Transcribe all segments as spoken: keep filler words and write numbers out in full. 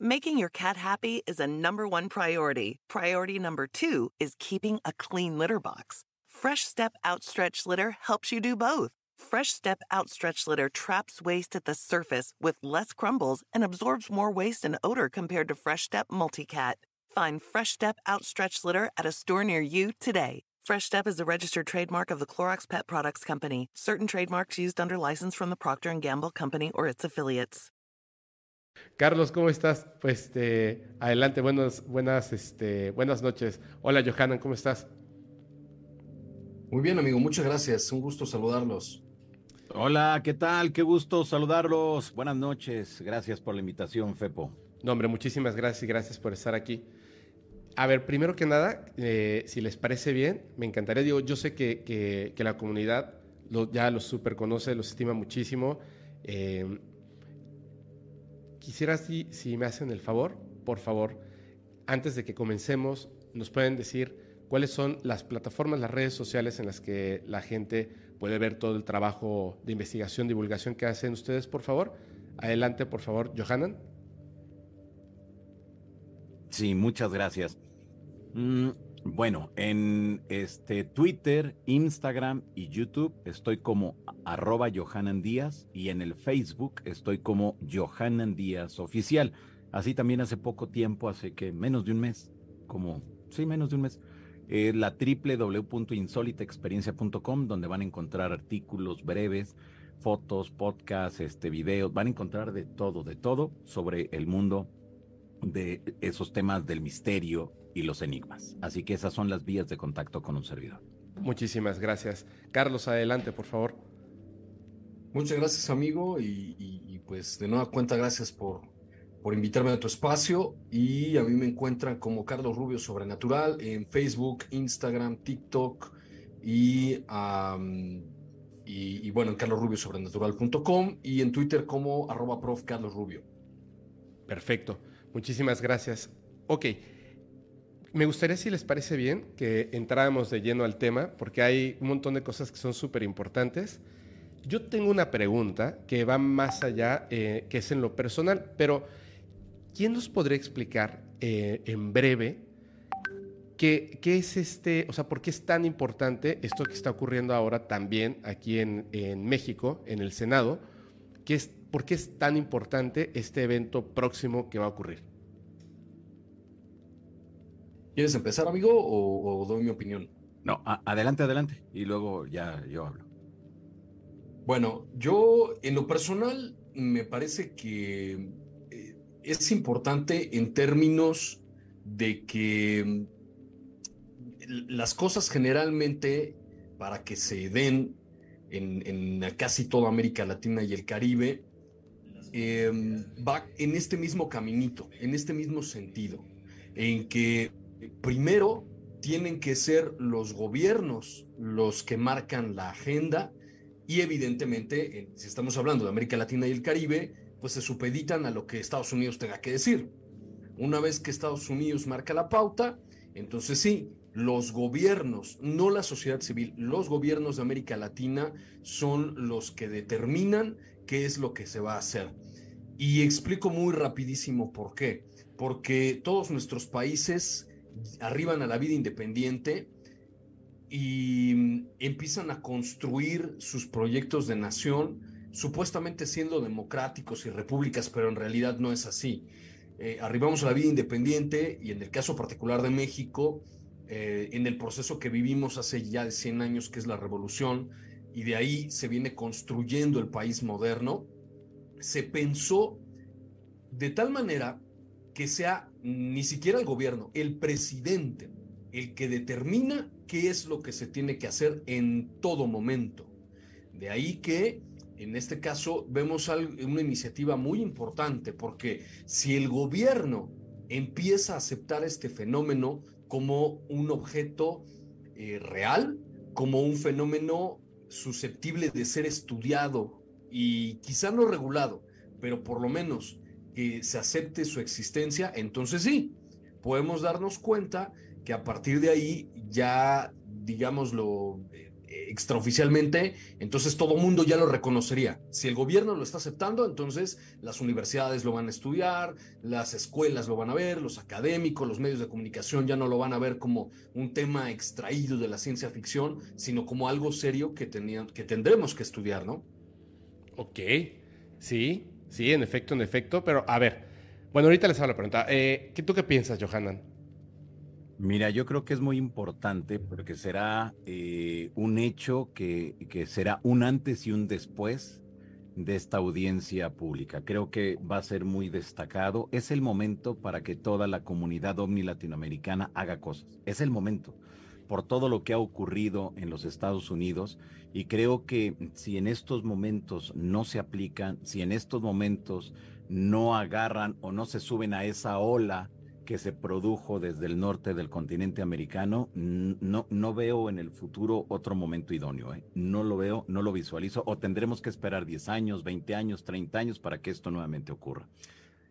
Making your cat happy is a number one priority. Priority number two is keeping a clean litter box. Fresh Step Outstretch Litter helps you do both. Fresh Step Outstretch Litter traps waste at the surface with less crumbles and absorbs more waste and odor compared to Fresh Step Multicat. Find Fresh Step Outstretch Litter at a store near you today. Fresh Step is a registered trademark of the Clorox Pet Products Company. Certain trademarks used under license from the Procter and Gamble Company or its affiliates. Carlos, ¿cómo estás? Pues este, adelante, buenas, buenas, este, buenas noches. Hola, Yohanan, ¿cómo estás? Muy bien, amigo, muchas gracias. Un gusto saludarlos. Hola, ¿qué tal? Qué gusto saludarlos. Buenas noches. Gracias por la invitación, Fepo. No, hombre, muchísimas gracias y gracias por estar aquí. A ver, primero que nada, eh, si les parece bien, me encantaría. Digo, yo sé que, que, que la comunidad lo, ya los super conoce, los estima muchísimo. Eh, Quisiera, si, si me hacen el favor, por favor, antes de que comencemos, nos pueden decir cuáles son las plataformas, las redes sociales en las que la gente puede ver todo el trabajo de investigación, divulgación que hacen ustedes, por favor. Adelante, por favor, Yohanan. Sí, muchas gracias. Mm, bueno, en este Twitter, Instagram y YouTube estoy como arroba Yohanan Díaz, y en el Facebook estoy como Yohanan Díaz Oficial. Así también hace poco tiempo, hace que menos de un mes, como, sí, menos de un mes, eh, la doble u doble u doble u punto insolita experiencia punto com, donde van a encontrar artículos breves, fotos, podcasts, este, videos, van a encontrar de todo, de todo sobre el mundo de esos temas del misterio y los enigmas. Así que esas son las vías de contacto con un servidor. Muchísimas gracias. Carlos, adelante, por favor. Muchas gracias, amigo, y, y, y pues de nueva cuenta gracias por, por invitarme a tu espacio, y a mí me encuentran como Carlos Rubio Sobrenatural en Facebook, Instagram, TikTok y, um, y, y bueno, en carlos rubio sobrenatural punto com, y en Twitter como arroba prof Carlos Rubio. Perfecto, muchísimas gracias. Ok, me gustaría, si les parece bien, que entráramos de lleno al tema, porque hay un montón de cosas que son súper importantes. Yo tengo una pregunta que va más allá, eh, que es en lo personal, pero ¿quién nos podría explicar eh, en breve qué, qué es este, o sea, por qué es tan importante esto que está ocurriendo ahora también aquí en, en México, en el Senado? ¿Qué es, por qué es tan importante este evento próximo que va a ocurrir? ¿Quieres empezar, amigo, o, o doy mi opinión? No, a- adelante, adelante, y luego ya yo hablo. Bueno, yo en lo personal me parece que eh, es importante en términos de que las cosas generalmente, para que se den en, en casi toda América Latina y el Caribe, eh, va en este mismo caminito, en este mismo sentido, en que primero tienen que ser los gobiernos los que marcan la agenda. Y evidentemente, si estamos hablando de América Latina y el Caribe, pues se supeditan a lo que Estados Unidos tenga que decir. Una vez que Estados Unidos marca la pauta, entonces sí, los gobiernos, no la sociedad civil, los gobiernos de América Latina son los que determinan qué es lo que se va a hacer. Y explico muy rapidísimo por qué. Porque todos nuestros países arriban a la vida independiente y empiezan a construir sus proyectos de nación, supuestamente siendo democráticos y repúblicas, pero en realidad no es así. Eh, arribamos a la vida independiente, y en el caso particular de México, eh, en el proceso que vivimos hace ya de cien años, que es la Revolución, y de ahí se viene construyendo el país moderno, se pensó de tal manera que sea ni siquiera el gobierno, el presidente, el que determina qué es lo que se tiene que hacer en todo momento. De ahí que en este caso vemos una iniciativa muy importante, porque si el gobierno empieza a aceptar este fenómeno como un objeto eh, real, como un fenómeno susceptible de ser estudiado y quizá no regulado, pero por lo menos que se acepte su existencia, entonces sí, podemos darnos cuenta que a partir de ahí ya, digámoslo eh, extraoficialmente, entonces todo mundo ya lo reconocería. Si el gobierno lo está aceptando, entonces las universidades lo van a estudiar, las escuelas lo van a ver, los académicos, los medios de comunicación ya no lo van a ver como un tema extraído de la ciencia ficción, sino como algo serio que, tenía, que tendremos que estudiar, ¿no? Ok, sí, sí, en efecto, en efecto, pero a ver, bueno, ahorita les hago la pregunta. Eh, ¿Tú qué piensas, Yohanan? Mira, yo creo que es muy importante porque será eh, un hecho que, que será un antes y un después de esta audiencia pública. Creo que va a ser muy destacado. Es el momento para que toda la comunidad ovni latinoamericana haga cosas. Es el momento por todo lo que ha ocurrido en los Estados Unidos, y creo que si en estos momentos no se aplican, si en estos momentos no agarran o no se suben a esa ola que se produjo desde el norte del continente americano, no, no veo en el futuro otro momento idóneo, ¿eh? No lo veo, no lo visualizo, o tendremos que esperar diez años, veinte años, treinta años para que esto nuevamente ocurra.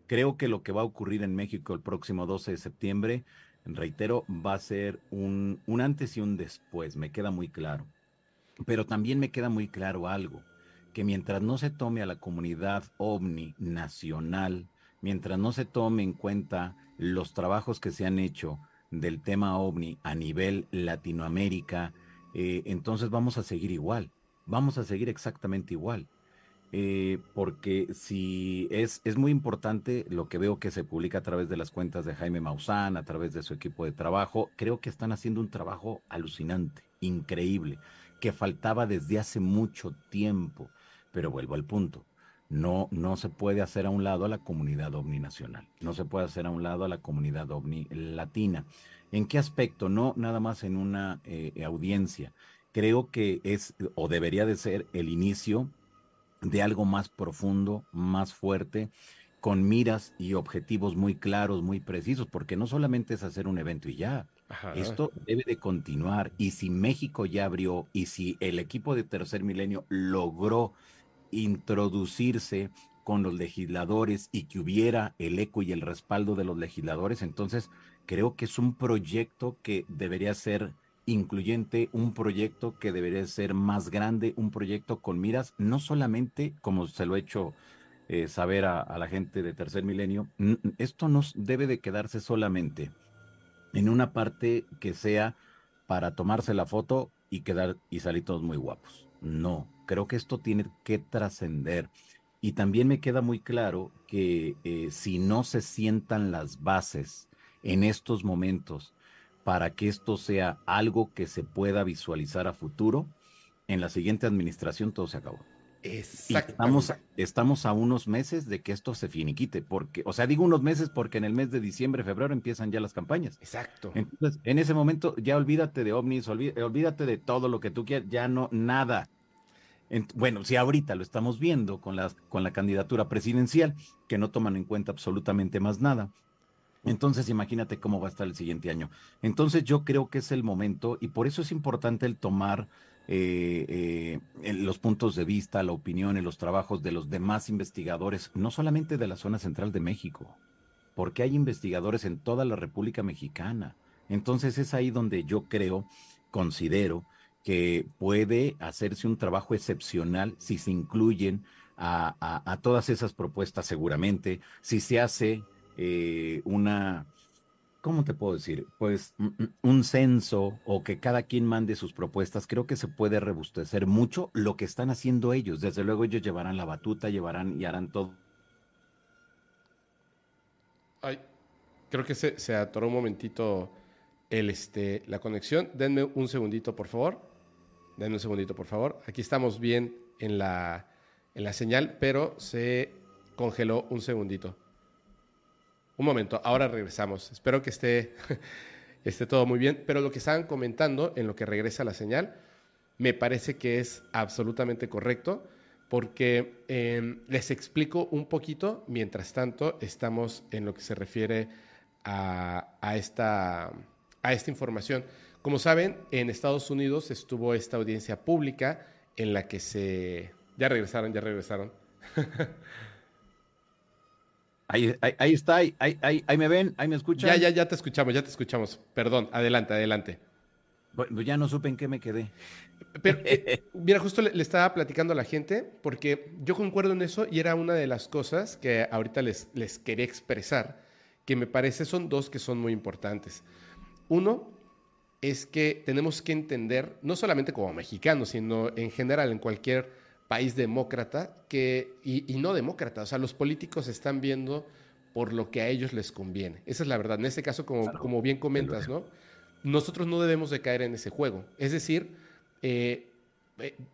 Creo que lo que va a ocurrir en México el próximo doce de septiembre, reitero, va a ser un, un antes y un después, me queda muy claro. Pero también me queda muy claro algo, que mientras no se tome a la comunidad ovni nacional, mientras no se tome en cuenta los trabajos que se han hecho del tema ovni a nivel Latinoamérica, eh, entonces vamos a seguir igual, vamos a seguir exactamente igual, eh, porque si es, es muy importante lo que veo que se publica a través de las cuentas de Jaime Maussan, a través de su equipo de trabajo. Creo que están haciendo un trabajo alucinante, increíble, que faltaba desde hace mucho tiempo, pero vuelvo al punto. No, no se puede hacer a un lado a la comunidad ovni nacional, no se puede hacer a un lado a la comunidad ovni latina. ¿En qué aspecto? No nada más en una eh, audiencia. Creo que es o debería de ser el inicio de algo más profundo, más fuerte, con miras y objetivos muy claros, muy precisos, porque no solamente es hacer un evento y ya. Ajá. Esto debe de continuar, y si México ya abrió, y si el equipo de Tercer Milenio logró introducirse con los legisladores y que hubiera el eco y el respaldo de los legisladores, entonces creo que es un proyecto que debería ser incluyente, un proyecto que debería ser más grande, un proyecto con miras, no solamente, como se lo he hecho eh, saber a, a la gente de Tercer Milenio, esto no debe de quedarse solamente en una parte que sea para tomarse la foto y quedar y salir todos muy guapos. No, creo que esto tiene que trascender, y también me queda muy claro que eh, si no se sientan las bases en estos momentos para que esto sea algo que se pueda visualizar a futuro, en la siguiente administración todo se acabó. Exacto. Estamos, estamos a unos meses de que esto se finiquite, porque, o sea, digo unos meses porque en el mes de diciembre, febrero empiezan ya las campañas. Exacto. Entonces, en ese momento ya olvídate de ovnis, olvídate de todo lo que tú quieras, ya no, nada. Bueno, si ahorita lo estamos viendo con la, con la candidatura presidencial, que no toman en cuenta absolutamente más nada. Entonces, imagínate cómo va a estar el siguiente año. Entonces, yo creo que es el momento, y por eso es importante el tomar eh, eh, los puntos de vista, la opinión y los trabajos de los demás investigadores, no solamente de la zona central de México, porque hay investigadores en toda la República Mexicana. Entonces, es ahí donde yo creo, considero, que puede hacerse un trabajo excepcional si se incluyen a, a, a todas esas propuestas seguramente, si se hace eh, una, ¿cómo te puedo decir? Pues un censo, o que cada quien mande sus propuestas. Creo que se puede robustecer mucho lo que están haciendo ellos. Desde luego ellos llevarán la batuta, llevarán y harán todo. Ay, creo que se, se atoró un momentito el, este, la conexión. Denme un segundito, por favor. Denme un segundito, por favor. Aquí estamos bien en la, en la señal, pero se congeló un segundito. Un momento, ahora regresamos. Espero que esté, esté todo muy bien. Pero lo que estaban comentando en lo que regresa la señal me parece que es absolutamente correcto. porque eh, les explico un poquito. Mientras tanto, estamos en lo que se refiere a, a, esta, a esta información. Como saben, en Estados Unidos estuvo esta audiencia pública en la que se... Ya regresaron, ya regresaron. Ahí, ahí, ahí está, ahí, ahí, ahí me ven, ahí me escuchan. Ya, ya, ya te escuchamos, ya te escuchamos. Perdón, adelante, adelante. Bueno, ya no supe en qué me quedé. Pero, eh, mira, justo le, le estaba platicando a la gente, porque yo concuerdo en eso y era una de las cosas que ahorita les, les quería expresar, que me parece son dos que son muy importantes. Uno es que tenemos que entender, no solamente como mexicanos, sino en general en cualquier país demócrata que, y, y no demócrata, o sea, los políticos están viendo por lo que a ellos les conviene. Esa es la verdad. En este caso, como, claro, como bien comentas, ¿no? Nosotros no debemos de caer en ese juego. Es decir, eh,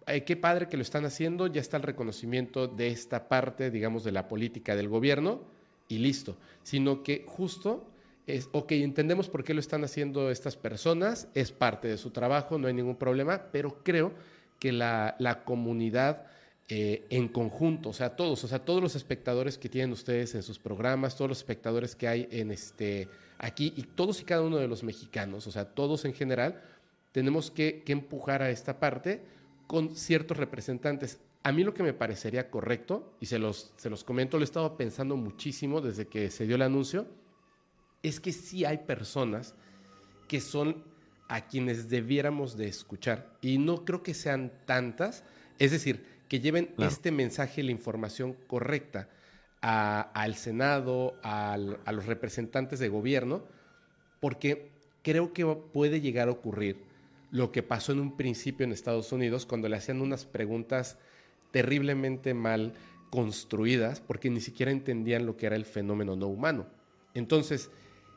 eh, qué padre que lo están haciendo, ya está el reconocimiento de esta parte, digamos, de la política del gobierno y listo. Sino que justo es, ok, entendemos por qué lo están haciendo estas personas, es parte de su trabajo, no hay ningún problema, pero creo que la, la comunidad eh, en conjunto, o sea, todos, o sea, todos los espectadores que tienen ustedes en sus programas, todos los espectadores que hay en este... aquí y todos y cada uno de los mexicanos, o sea, todos en general, tenemos que, que empujar a esta parte con ciertos representantes. A mí lo que me parecería correcto, y se los, se los comento, lo he estado pensando muchísimo desde que se dio el anuncio, es que sí hay personas que son a quienes debiéramos de escuchar y no creo que sean tantas, es decir, que lleven claro. este mensaje, la información correcta, A, al Senado, al, a los representantes de gobierno, porque creo que puede llegar a ocurrir lo que pasó en un principio en Estados Unidos cuando le hacían unas preguntas terriblemente mal construidas porque ni siquiera entendían lo que era el fenómeno no humano. Entonces,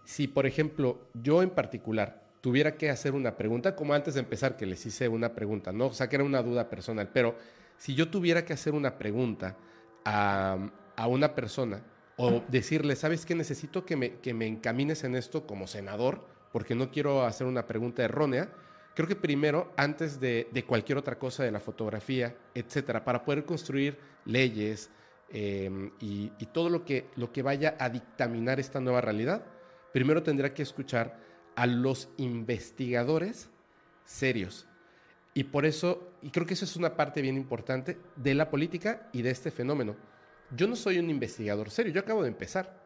si por ejemplo yo en particular tuviera que hacer una pregunta, como antes de empezar que les hice una pregunta, ¿no? O sea, que era una duda personal, pero si yo tuviera que hacer una pregunta a... a una persona o decirle, ¿sabes qué? Necesito que me, que me encamines en esto como senador porque no quiero hacer una pregunta errónea. Creo que primero, antes de, de cualquier otra cosa, de la fotografía, etcétera, para poder construir leyes eh, y, y todo lo que, lo que vaya a dictaminar esta nueva realidad, primero tendrá que escuchar a los investigadores serios. Y por eso, y creo que eso es una parte bien importante de la política y de este fenómeno. Yo no soy un investigador serio, yo acabo de empezar.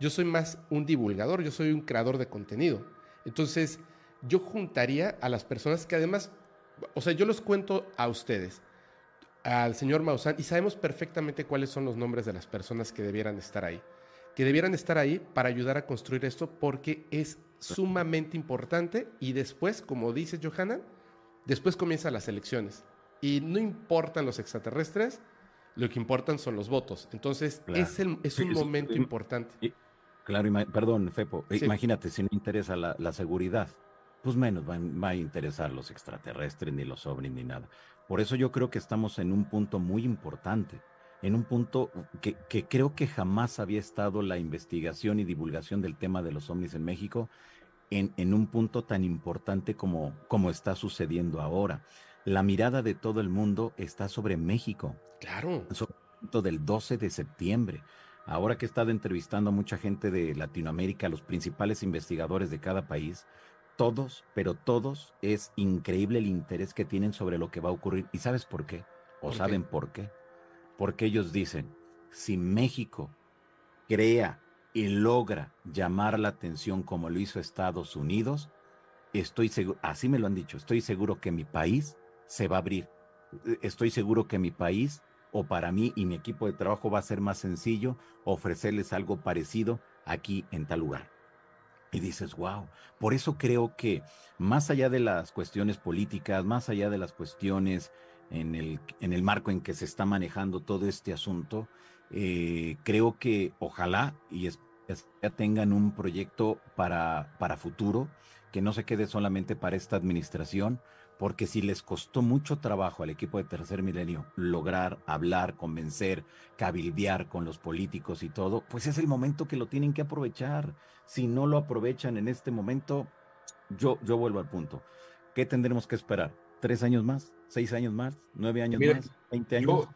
Yo soy más un divulgador, yo soy un creador de contenido. Entonces, yo juntaría a las personas que además, o sea, yo los cuento a ustedes, al señor Maussan, y sabemos perfectamente cuáles son los nombres de las personas que debieran estar ahí, que debieran estar ahí para ayudar a construir esto porque es sumamente importante y después, como dice Yohanan, después comienzan las elecciones y no importan los extraterrestres, lo que importan son los votos. Entonces, claro. es, el, es un sí, momento sí, importante. Y, claro, ima- perdón, Fepo, sí. Imagínate, si no interesa la, la seguridad, pues menos va, va a interesar los extraterrestres, ni los ovnis, ni nada. Por eso yo creo que estamos en un punto muy importante, en un punto que, que creo que jamás había estado la investigación y divulgación del tema de los ovnis en México en, en un punto tan importante como, como está sucediendo ahora. La mirada de todo el mundo está sobre México. Claro. Sobre el punto del doce de septiembre. Ahora que he estado entrevistando a mucha gente de Latinoamérica, los principales investigadores de cada país, todos, pero todos, es increíble el interés que tienen sobre lo que va a ocurrir. ¿Y sabes por qué? ¿O ¿Por saben qué? por qué? Porque ellos dicen, si México crea y logra llamar la atención como lo hizo Estados Unidos, estoy seguro, así me lo han dicho, estoy seguro que mi país se va a abrir. Estoy seguro que mi país, o para mí y mi equipo de trabajo, va a ser más sencillo ofrecerles algo parecido aquí en tal lugar. Y dices, wow. Por eso creo que más allá de las cuestiones políticas, más allá de las cuestiones en el, en el marco en que se está manejando todo este asunto, eh, creo que ojalá y es, es, ya tengan un proyecto para, para futuro, que no se quede solamente para esta administración, porque si les costó mucho trabajo al equipo de Tercer Milenio lograr hablar, convencer, cabildear con los políticos y todo, pues es el momento que lo tienen que aprovechar. Si no lo aprovechan en este momento, yo, yo vuelvo al punto. ¿Qué tendremos que esperar? ¿Tres años más? ¿Seis años más? ¿Nueve años Mira, más? ¿Veinte años? Yo,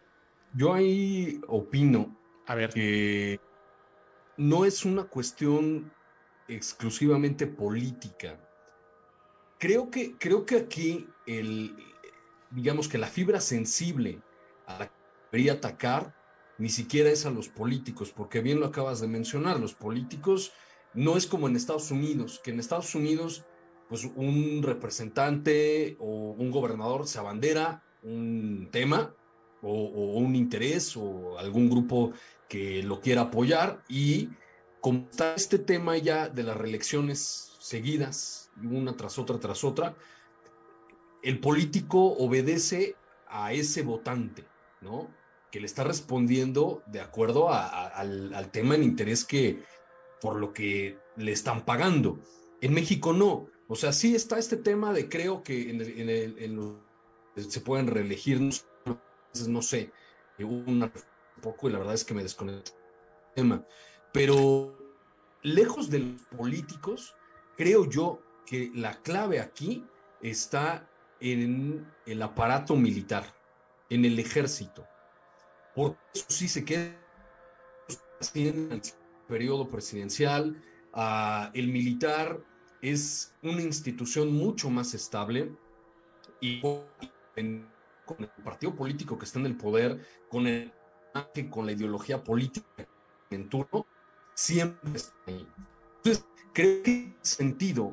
Yo ahí opino a ver. que no es una cuestión exclusivamente política. Creo que, creo que aquí, el, digamos que la fibra sensible a la que debería atacar ni siquiera es a los políticos, porque bien lo acabas de mencionar, los políticos no es como en Estados Unidos, que en Estados Unidos pues un representante o un gobernador se abandera un tema o, o un interés o algún grupo que lo quiera apoyar, y como está este tema ya de las reelecciones seguidas, una tras otra tras otra, el político obedece a ese votante, ¿no?, que le está respondiendo de acuerdo a, a, al, al tema en interés que por lo que le están pagando. En México no. O sea, sí está este tema de creo que en el, en el, en los, se pueden reelegir, no sé, un poco, y la verdad es que me desconecté del tema. Pero lejos de los políticos, creo yo que la clave aquí está en el aparato militar, en el ejército. Porque eso sí se queda en el periodo presidencial. Uh, el militar es una institución mucho más estable, y en, con el partido político que está en el poder, con, el, con la ideología política en turno, siempre está ahí. Entonces, creo que en ese sentido,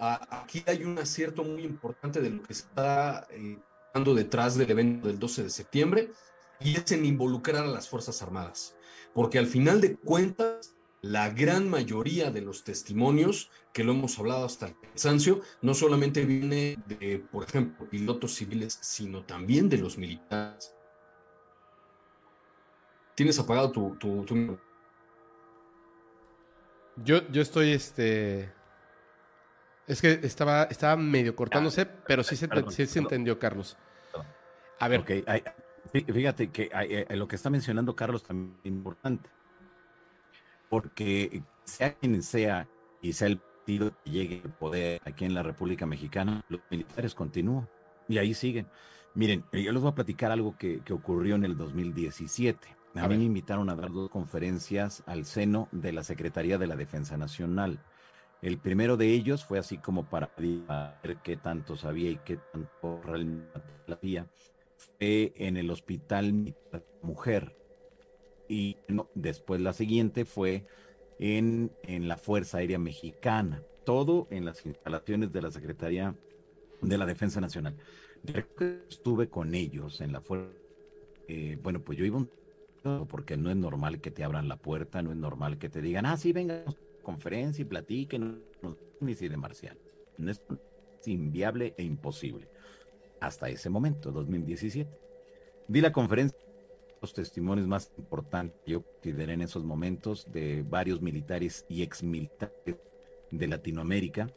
uh, aquí hay un acierto muy importante de lo que está eh, dando detrás del evento del doce de septiembre, y es en involucrar a las Fuerzas Armadas, porque al final de cuentas la gran mayoría de los testimonios, que lo hemos hablado hasta el cansancio, no solamente viene de, por ejemplo, pilotos civiles, sino también de los militares. ¿Tienes apagado tu...? tu, tu... Yo, yo estoy, este... Es que estaba, estaba medio cortándose, ah, pero sí se, perdón, sí se entendió, Carlos. A ver... Okay, I... Fíjate que lo que está mencionando Carlos también es importante, porque sea quien sea y sea el partido que llegue al poder aquí en la República Mexicana, los militares continúan y ahí siguen. Miren, yo les voy a platicar algo que, que ocurrió en el dos mil diecisiete. A, a mí ver. me invitaron a dar dos conferencias al seno de la Secretaría de la Defensa Nacional. El primero de ellos fue así como para ver qué tanto sabía y qué tanto realmente sabía. Fue en el Hospital Militar de la Mujer, y no, después la siguiente fue en, en la Fuerza Aérea Mexicana, todo en las instalaciones de la Secretaría de la Defensa Nacional. Estuve con ellos en la Fuerza, eh, bueno, pues yo iba un porque no es normal que te abran la puerta, no es normal que te digan, ah, sí, vengan a la conferencia y platiquen, ni si de marcial. No es, es inviable e imposible. Hasta ese momento, dos mil diecisiete. Di la conferencia, los testimonios más importantes que yo consideré en esos momentos de varios militares y exmilitares de Latinoamérica.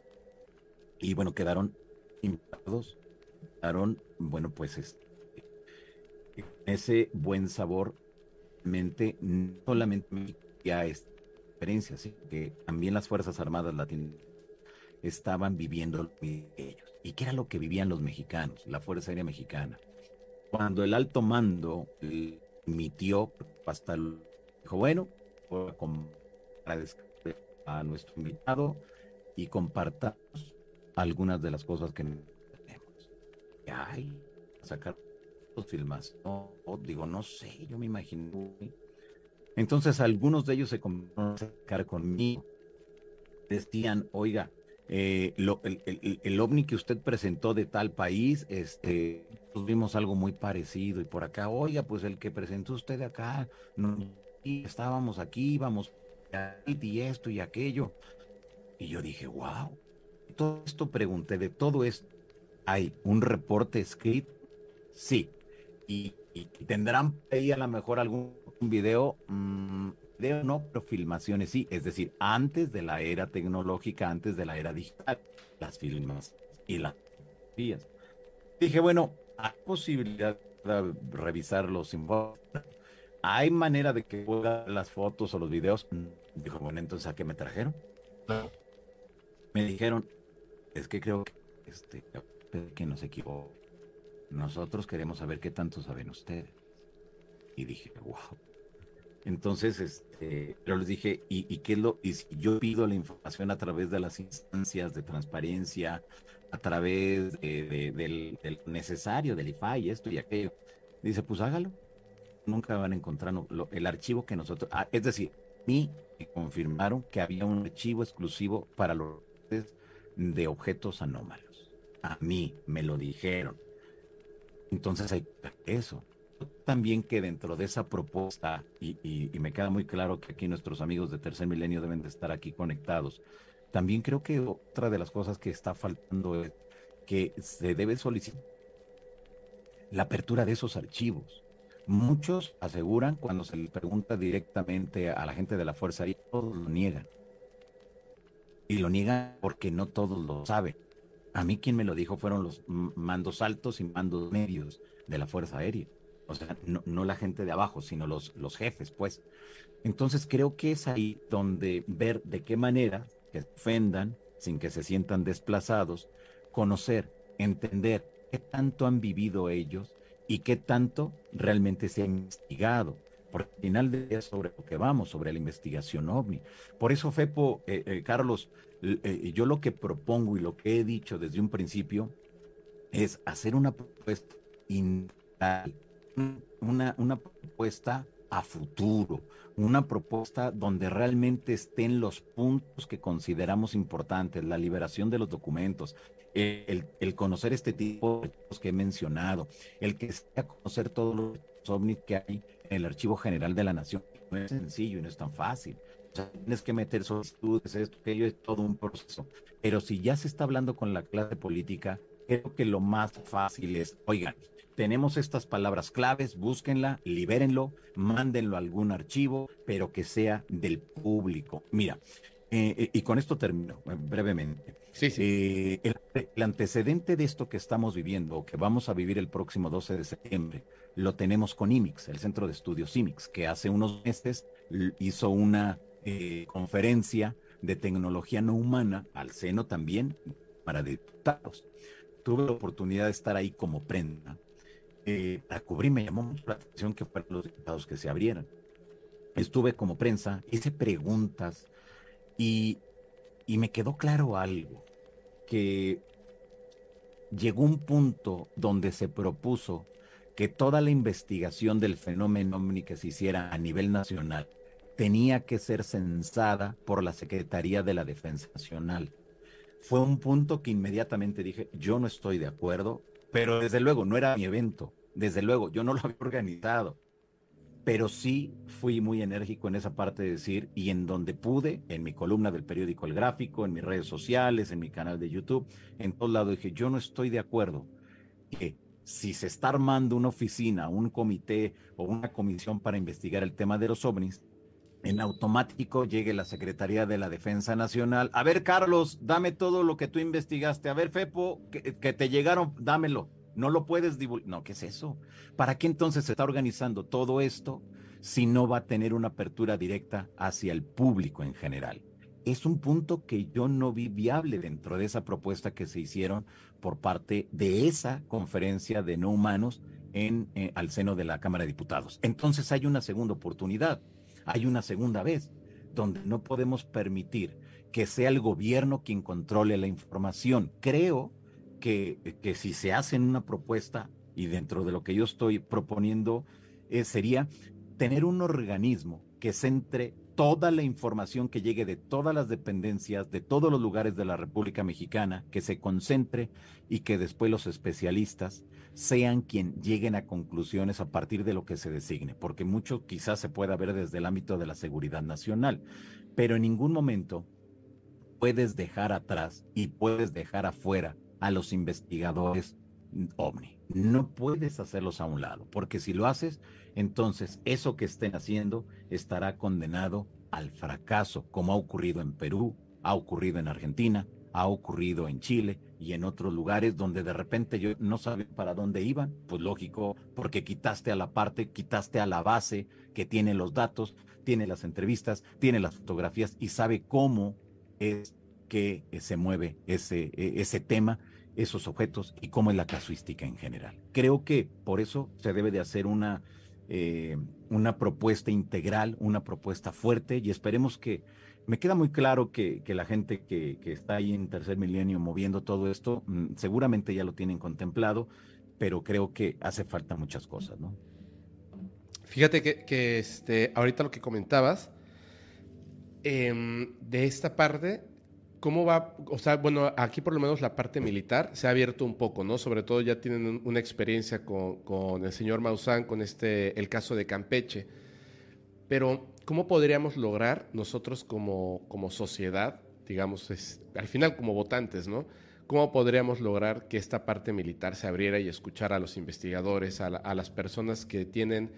Y bueno, quedaron impactados, quedaron, bueno, pues este, ese buen sabor, mente, no solamente a esta experiencia, sino que también las Fuerzas Armadas Latinas estaban viviendo lo que ellos. ¿Y qué era lo que vivían los mexicanos, la Fuerza Aérea Mexicana? Cuando el alto mando le emitió, hasta el, dijo, bueno, agradezco a nuestro invitado y compartamos algunas de las cosas que tenemos. Ay, sacar los filmas. No, digo, no sé, yo me imagino. Entonces, algunos de ellos se comenzaron a sacar conmigo. Decían, oiga, Eh, lo, el, el, el ovni que usted presentó de tal país, este, vimos algo muy parecido, y por acá, oiga, pues el que presentó usted de acá, no, estábamos aquí, íbamos y esto y aquello, y yo dije, wow, todo esto pregunté, de todo esto, ¿hay un reporte escrito? Sí, y, y tendrán ahí a lo mejor algún video, mmm, video no, pero filmaciones sí, es decir, antes de la era tecnológica, antes de la era digital, las filmas y las fotografías. Dije, bueno, hay posibilidad de revisar los informes, hay manera de que puedan las fotos o los videos. Dijo, bueno, entonces, ¿a qué me trajeron? No. Me dijeron, es que creo que, este, que nos equivocó. Nosotros queremos saber qué tanto saben ustedes. Y dije, wow. Entonces, este, yo les dije, ¿y, y qué es lo? Y si yo pido la información a través de las instancias de transparencia, a través de, de, del, del necesario, del I F A I, esto y aquello. Dice, pues hágalo. Nunca van a encontrar lo, el archivo que nosotros... Ah, es decir, y confirmaron que había un archivo exclusivo para los de objetos anómalos. A mí me lo dijeron. Entonces hay eso. También que dentro de esa propuesta, y, y, y me queda muy claro que aquí nuestros amigos de Tercer Milenio deben de estar aquí conectados, también creo que otra de las cosas que está faltando es que se debe solicitar la apertura de esos archivos. Muchos aseguran, cuando se le pregunta directamente a la gente de la Fuerza Aérea, todos lo niegan. Y lo niegan porque no todos lo saben. A mí quien me lo dijo fueron los mandos altos y mandos medios de la Fuerza Aérea. O sea, no, no la gente de abajo, sino los, los jefes, pues. Entonces creo que es ahí donde ver de qué manera que se ofendan, sin que se sientan desplazados, conocer, entender qué tanto han vivido ellos y qué tanto realmente se ha investigado. Porque al final de día sobre lo que vamos, sobre la investigación OVNI. Por eso, Fepo, eh, eh, Carlos, eh, yo lo que propongo y lo que he dicho desde un principio es hacer una propuesta integral. Una, una propuesta a futuro, una propuesta donde realmente estén los puntos que consideramos importantes, la liberación de los documentos, el, el conocer este tipo de hechos que he mencionado, el que sea conocer todos los OVNIs que hay en el Archivo General de la Nación. No es sencillo y no es tan fácil. O sea, tienes que meter solicitudes, esto, aquello, es todo un proceso. Pero si ya se está hablando con la clase política, creo que lo más fácil es, oigan, tenemos estas palabras claves, búsquenla, libérenlo, mándenlo a algún archivo, pero que sea del público. Mira, eh, y con esto termino brevemente. Sí, sí. Eh, el, el antecedente de esto que estamos viviendo, o que vamos a vivir el próximo doce de septiembre, lo tenemos con I M I X, el Centro de Estudios I M I X, que hace unos meses hizo una eh, conferencia de tecnología no humana al seno también para diputados. Tuve la oportunidad de estar ahí como prensa. Eh, a cubrir me llamó mucho la atención que fueran los diputados que se abrieran. Estuve como prensa, hice preguntas y, y me quedó claro algo, que llegó un punto donde se propuso que toda la investigación del fenómeno OVNI que se hiciera a nivel nacional tenía que ser censada por la Secretaría de la Defensa Nacional. Fue un punto que inmediatamente dije, yo no estoy de acuerdo. Pero desde luego no era mi evento, desde luego yo no lo había organizado, pero sí fui muy enérgico en esa parte de decir, y en donde pude, en mi columna del periódico El Gráfico, en mis redes sociales, en mi canal de YouTube, en todos lados dije, yo no estoy de acuerdo que si se está armando una oficina, un comité o una comisión para investigar el tema de los OVNIs, en automático llegue la Secretaría de la Defensa Nacional. A ver, Carlos, dame todo lo que tú investigaste. A ver, Fepo, que, que te llegaron, dámelo. No lo puedes divulgar. No, ¿qué es eso? ¿Para qué entonces se está organizando todo esto si no va a tener una apertura directa hacia el público en general? Es un punto que yo no vi viable dentro de esa propuesta que se hicieron por parte de esa conferencia de no humanos en, eh, al seno de la Cámara de Diputados. Entonces hay una segunda oportunidad. Hay una segunda vez donde no podemos permitir que sea el gobierno quien controle la información. Creo que, que si se hacen una propuesta, y dentro de lo que yo estoy proponiendo, eh, sería tener un organismo que centre toda la información que llegue de todas las dependencias, de todos los lugares de la República Mexicana, que se concentre y que después los especialistas sean quien lleguen a conclusiones a partir de lo que se designe, porque mucho quizás se pueda ver desde el ámbito de la seguridad nacional, pero en ningún momento puedes dejar atrás y puedes dejar afuera a los investigadores OVNI. No puedes hacerlos a un lado, porque si lo haces, entonces eso que estén haciendo estará condenado al fracaso, como ha ocurrido en Perú, ha ocurrido en Argentina, ha ocurrido en Chile y en otros lugares donde de repente yo no sabía para dónde iban. Pues lógico, porque quitaste a la parte, quitaste a la base que tiene los datos, tiene las entrevistas, tiene las fotografías y sabe cómo es que se mueve ese, ese tema, esos objetos y cómo es la casuística en general. Creo que por eso se debe de hacer una eh, una propuesta integral, una propuesta fuerte, y esperemos que, me queda muy claro que, que la gente que, que está ahí en Tercer Milenio moviendo todo esto, seguramente ya lo tienen contemplado, pero creo que hace falta muchas cosas, ¿no? Fíjate que, que este, ahorita lo que comentabas, eh, de esta parte, ¿cómo va? O sea, bueno, aquí por lo menos la parte militar se ha abierto un poco, ¿no? Sobre todo ya tienen una experiencia con, con el señor Maussan, con este, el caso de Campeche. Pero, ¿cómo podríamos lograr nosotros como, como sociedad, digamos, es, al final como votantes, ¿no? ¿Cómo podríamos lograr que esta parte militar se abriera y escuchara a los investigadores, a, la, a las personas que tienen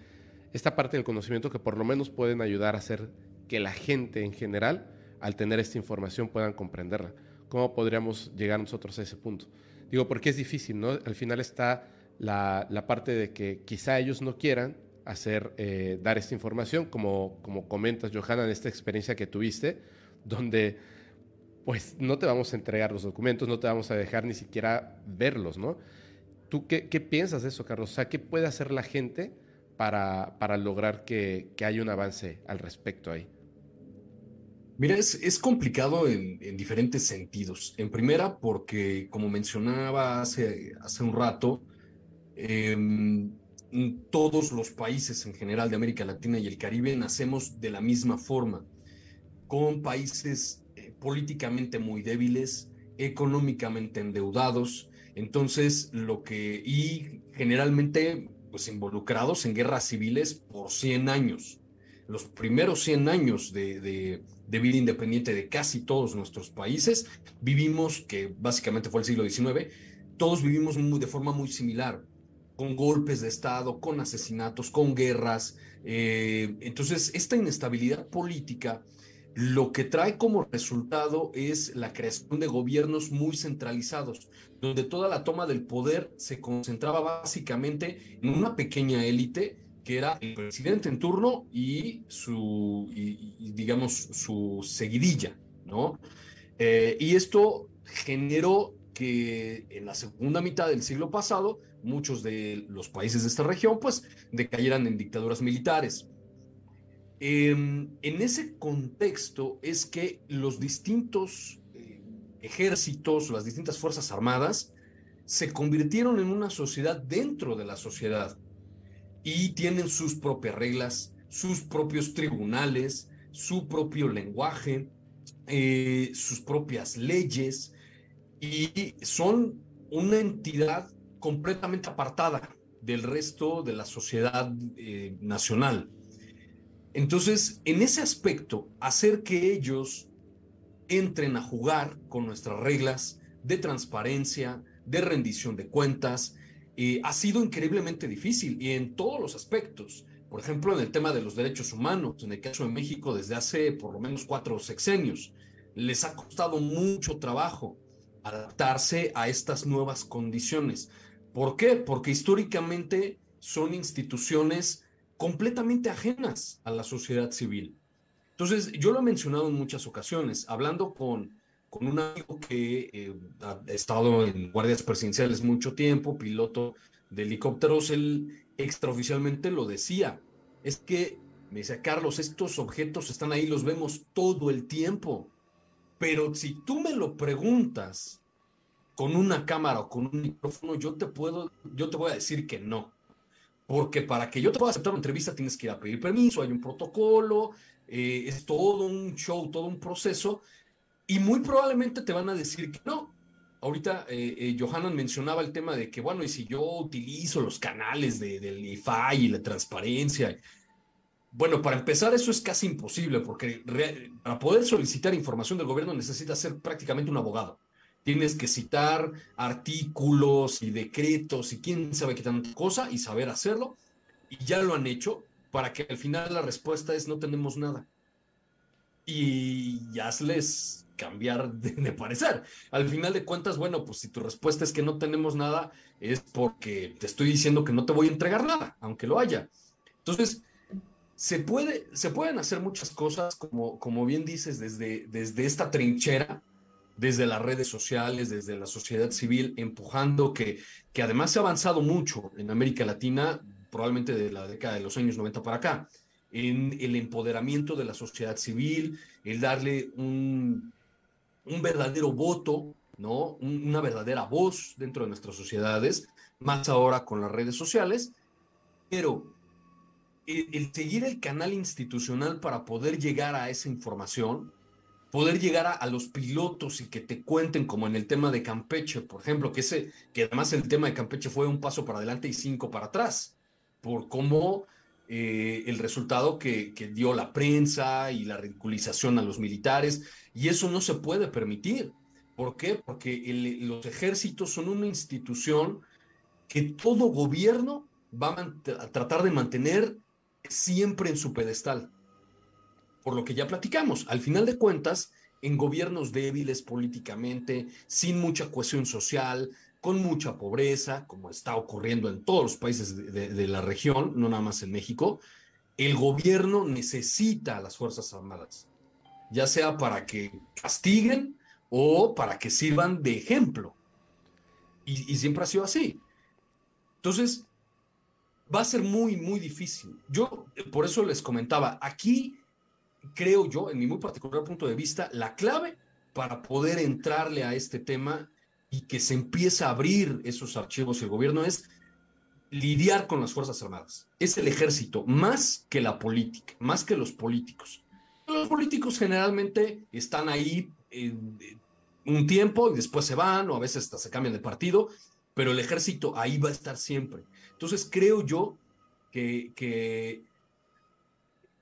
esta parte del conocimiento que por lo menos pueden ayudar a hacer que la gente en general, al tener esta información, puedan comprenderla? ¿Cómo podríamos llegar nosotros a ese punto? Digo, porque es difícil, ¿no? Al final está la, la parte de que quizá ellos no quieran hacer, eh, dar esta información, como, como comentas, Yohanan, en esta experiencia que tuviste, donde pues no te vamos a entregar los documentos, no te vamos a dejar ni siquiera verlos, ¿no? ¿Tú qué, qué piensas de eso, Carlos? O sea, ¿qué puede hacer la gente para, para lograr que, que haya un avance al respecto ahí? Mira, es, es complicado en, en diferentes sentidos. En primera, porque como mencionaba hace, hace un rato, eh, todos los países en general de América Latina y el Caribe nacemos de la misma forma, con países políticamente muy débiles, económicamente endeudados, entonces lo que, y generalmente pues involucrados en guerras civiles por cien años. Los primeros cien años de, de, de vida independiente de casi todos nuestros países, vivimos, que básicamente fue el siglo diecinueve, todos vivimos muy, de forma muy similar, con golpes de Estado, con asesinatos, con guerras. Eh, entonces, esta inestabilidad política lo que trae como resultado es la creación de gobiernos muy centralizados, donde toda la toma del poder se concentraba básicamente en una pequeña élite que era el presidente en turno y su, y, y digamos, su seguidilla, ¿no? Eh, y esto generó que en la segunda mitad del siglo pasado muchos de los países de esta región pues decayeran en dictaduras militares. Eh, en ese contexto es que los distintos eh, ejércitos, las distintas fuerzas armadas, se convirtieron en una sociedad dentro de la sociedad y tienen sus propias reglas, sus propios tribunales, su propio lenguaje, eh, sus propias leyes, y son una entidad completamente apartada del resto de la sociedad eh, nacional. Entonces, en ese aspecto, hacer que ellos entren a jugar con nuestras reglas de transparencia, de rendición de cuentas, eh, ha sido increíblemente difícil, y en todos los aspectos. Por ejemplo, en el tema de los derechos humanos, en el caso de México, desde hace por lo menos cuatro sexenios, les ha costado mucho trabajo adaptarse a estas nuevas condiciones. ¿Por qué? Porque históricamente son instituciones completamente ajenas a la sociedad civil. Entonces, yo lo he mencionado en muchas ocasiones, hablando con, con un amigo que eh, ha estado en guardias presidenciales mucho tiempo, piloto de helicópteros, él extraoficialmente lo decía. Es que, me decía, Carlos, estos objetos están ahí, los vemos todo el tiempo, pero si tú me lo preguntas con una cámara o con un micrófono, yo te puedo, yo te voy a decir que no. Porque para que yo te pueda aceptar una entrevista tienes que ir a pedir permiso, hay un protocolo, eh, es todo un show, todo un proceso, y muy probablemente te van a decir que no. Ahorita eh, eh, Yohanan mencionaba el tema de que, bueno, y si yo utilizo los canales de, del I F A I y la transparencia. Bueno, para empezar, eso es casi imposible, porque re, para poder solicitar información del gobierno necesitas ser prácticamente un abogado. Tienes que citar artículos y decretos y quién sabe qué tanta cosa y saber hacerlo. Y ya lo han hecho, para que al final la respuesta es no tenemos nada. Y hazles cambiar de, de parecer. Al final de cuentas, bueno, pues si tu respuesta es que no tenemos nada, es porque te estoy diciendo que no te voy a entregar nada, aunque lo haya. Entonces, se, puede, se pueden hacer muchas cosas, como, como bien dices, desde, desde esta trinchera, desde las redes sociales, desde la sociedad civil, empujando que, que además se ha avanzado mucho en América Latina probablemente de la década de los años noventa para acá, en el empoderamiento de la sociedad civil, el darle un, un verdadero voto, ¿no? Un, una verdadera voz dentro de nuestras sociedades, más ahora con las redes sociales, pero el, el seguir el canal institucional para poder llegar a esa información, poder llegar a, a los pilotos y que te cuenten, como en el tema de Campeche, por ejemplo, que, ese, que además el tema de Campeche fue un paso para adelante y cinco para atrás, por cómo... Eh, el resultado que, que dio la prensa y la ridiculización a los militares, y eso no se puede permitir. ¿Por qué? Porque el, los ejércitos son una institución que todo gobierno va a, man- a tratar de mantener siempre en su pedestal, por lo que ya platicamos. Al final de cuentas, en gobiernos débiles políticamente, sin mucha cohesión social, con mucha pobreza, como está ocurriendo en todos los países de, de, de la región, no nada más en México, el gobierno necesita a las Fuerzas Armadas, ya sea para que castiguen o para que sirvan de ejemplo. Y, y siempre ha sido así. Entonces, va a ser muy, muy difícil. Yo, por eso les comentaba, aquí creo yo, en mi muy particular punto de vista, la clave para poder entrarle a este tema y que se empiece a abrir esos archivos del gobierno es lidiar con las Fuerzas Armadas. Es el ejército, más que la política, más que los políticos. Los políticos generalmente están ahí eh, un tiempo y después se van, o a veces hasta se cambian de partido, pero el ejército ahí va a estar siempre. Entonces creo yo que, que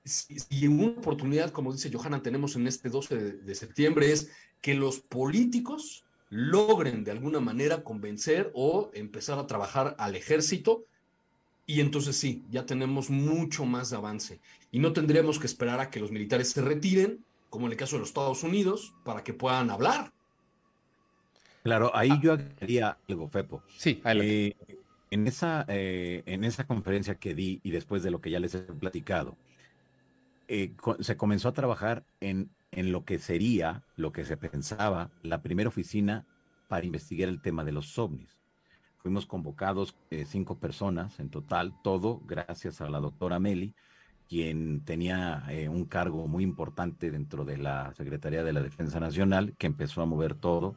si, si una oportunidad, como dice Yohanan, tenemos en este doce de, de septiembre, es que los políticos logren de alguna manera convencer o empezar a trabajar al ejército, y entonces sí, ya tenemos mucho más de avance y no tendríamos que esperar a que los militares se retiren, como en el caso de los Estados Unidos, para que puedan hablar. Claro, ahí ah. yo agregaría algo, Fepo. Sí, eh, en, esa, eh, en esa conferencia que di y después de lo que ya les he platicado, eh, se comenzó a trabajar en en lo que sería, lo que se pensaba, la primera oficina para investigar el tema de los ovnis. Fuimos convocados eh, cinco personas en total, todo gracias a la doctora Meli, quien tenía eh, un cargo muy importante dentro de la Secretaría de la Defensa Nacional, que empezó a mover todo,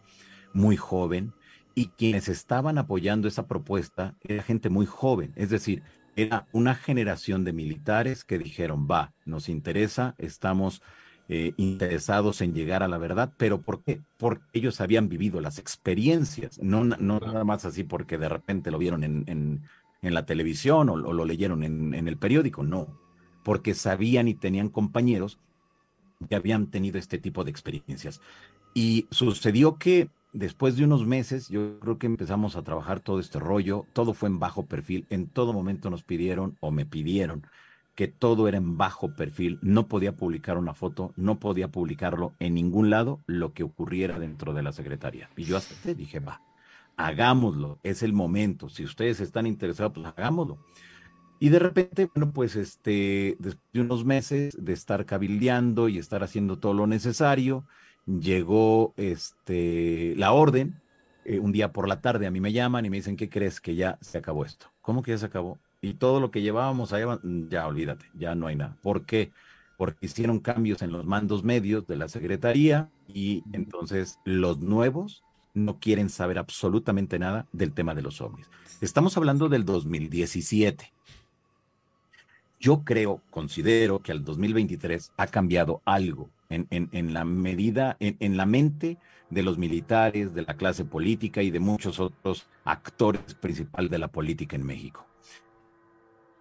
muy joven, y quienes estaban apoyando esa propuesta era gente muy joven, es decir, era una generación de militares que dijeron, va, nos interesa, estamos... Eh, interesados en llegar a la verdad, pero ¿por qué? Porque ellos habían vivido las experiencias, no, no nada más así porque de repente lo vieron en, en, en la televisión o, o lo leyeron en, en el periódico, no, porque sabían y tenían compañeros que habían tenido este tipo de experiencias. Y sucedió que después de unos meses, yo creo que empezamos a trabajar todo este rollo, todo fue en bajo perfil, en todo momento nos pidieron o me pidieron que todo era en bajo perfil, no podía publicar una foto, no podía publicarlo en ningún lado, lo que ocurriera dentro de la Secretaría. Y yo acepté, dije, va, hagámoslo, es el momento, si ustedes están interesados, pues hagámoslo. Y de repente, bueno, pues este, después de unos meses de estar cabildeando y estar haciendo todo lo necesario, llegó este, la orden, eh, un día por la tarde a mí me llaman y me dicen, ¿qué crees? Que ya se acabó esto. ¿Cómo que ya se acabó? Y todo lo que llevábamos allá, ya olvídate, ya no hay nada. ¿Por qué? Porque hicieron cambios en los mandos medios de la Secretaría y entonces los nuevos no quieren saber absolutamente nada del tema de los ovnis. Estamos hablando del dos mil diecisiete. Yo creo, considero que al dos mil veintitrés ha cambiado algo en, en, en la medida, en, en la mente de los militares, de la clase política y de muchos otros actores principales de la política en México.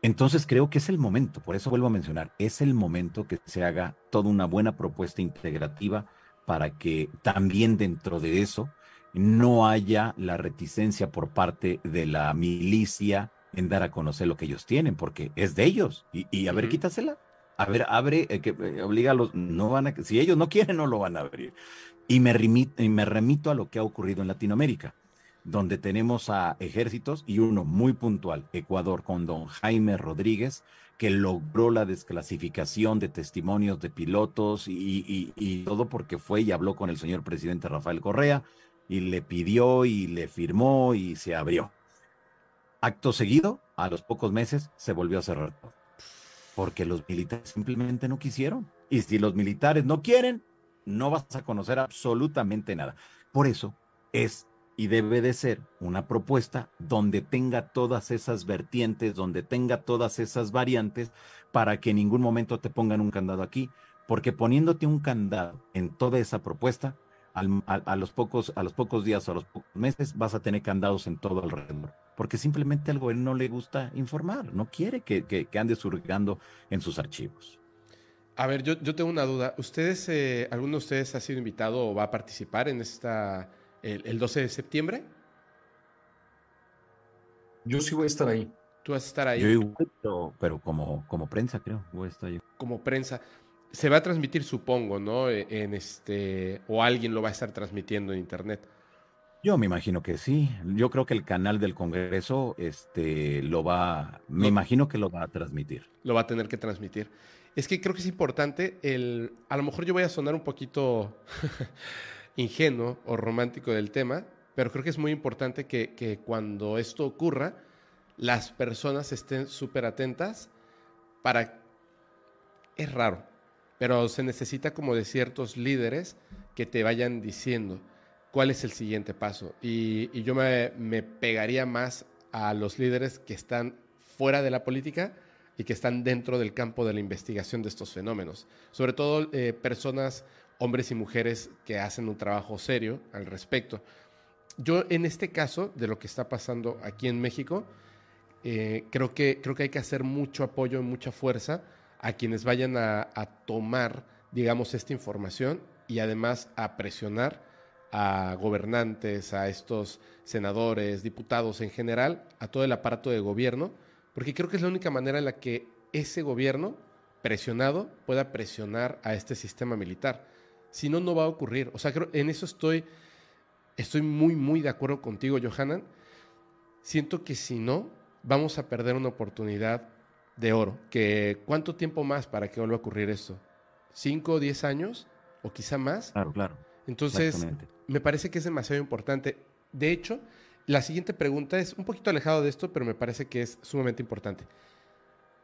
Entonces creo que es el momento, por eso vuelvo a mencionar, es el momento que se haga toda una buena propuesta integrativa para que también dentro de eso no haya la reticencia por parte de la milicia en dar a conocer lo que ellos tienen, porque es de ellos. Y, y a ver, quítasela, a ver, abre, eh, que eh, oblígalos, no van a, si ellos no quieren, no lo van a abrir. Y me remito, y me remito a lo que ha ocurrido en Latinoamérica, donde tenemos a ejércitos y uno muy puntual, Ecuador, con don Jaime Rodríguez, que logró la desclasificación de testimonios de pilotos y, y, y todo porque fue y habló con el señor presidente Rafael Correa y le pidió y le firmó y se abrió. Acto seguido, a los pocos meses se volvió a cerrar todo. Porque los militares simplemente no quisieron. Y si los militares no quieren, no vas a conocer absolutamente nada. Por eso es y debe de ser una propuesta donde tenga todas esas vertientes, donde tenga todas esas variantes, para que en ningún momento te pongan un candado aquí. Porque poniéndote un candado en toda esa propuesta, al, a, a, los pocos, a los pocos días o a los pocos meses vas a tener candados en todo alrededor. Porque simplemente al gobierno no le gusta informar, no quiere que, que, que ande surgando en sus archivos. A ver, yo, yo tengo una duda. ¿Ustedes, eh, alguno de ustedes ha sido invitado o va a participar en esta el, el doce de septiembre? Yo sí voy a estar ahí. ¿Tú vas a estar ahí? Yo igual, pero, pero como, como prensa, creo. Voy a estar yo. Como prensa. Se va a transmitir, supongo, ¿no? En este, o alguien lo va a estar transmitiendo en internet. Yo me imagino que sí. Yo creo que el canal del Congreso este, lo va... Me imagino que lo va a transmitir. Lo va a tener que transmitir. Es que creo que es importante el... A lo mejor yo voy a sonar un poquito ingenuo o romántico del tema, pero creo que es muy importante que, que cuando esto ocurra, las personas estén súper atentas para... Es raro, pero se necesita como de ciertos líderes que te vayan diciendo... ¿Cuál es el siguiente paso? Y, y yo me, me pegaría más a los líderes que están fuera de la política y que están dentro del campo de la investigación de estos fenómenos. Sobre todo eh, personas, hombres y mujeres que hacen un trabajo serio al respecto. Yo en este caso, de lo que está pasando aquí en México, eh, creo que, creo que hay que hacer mucho apoyo y mucha fuerza a quienes vayan a, a tomar, digamos, esta información y además a presionar a gobernantes, a estos senadores, diputados en general, a todo el aparato de gobierno, porque creo que es la única manera en la que ese gobierno presionado pueda presionar a este sistema militar. Si no, no va a ocurrir. O sea, creo, en eso estoy, estoy muy, muy de acuerdo contigo, Yohanan. Siento que si no, vamos a perder una oportunidad de oro. Que, ¿cuánto tiempo más para que vuelva a ocurrir esto? ¿Cinco o diez años? ¿O quizá más? Claro, claro. Entonces, me parece que es demasiado importante. De hecho, la siguiente pregunta es un poquito alejado de esto, pero me parece que es sumamente importante.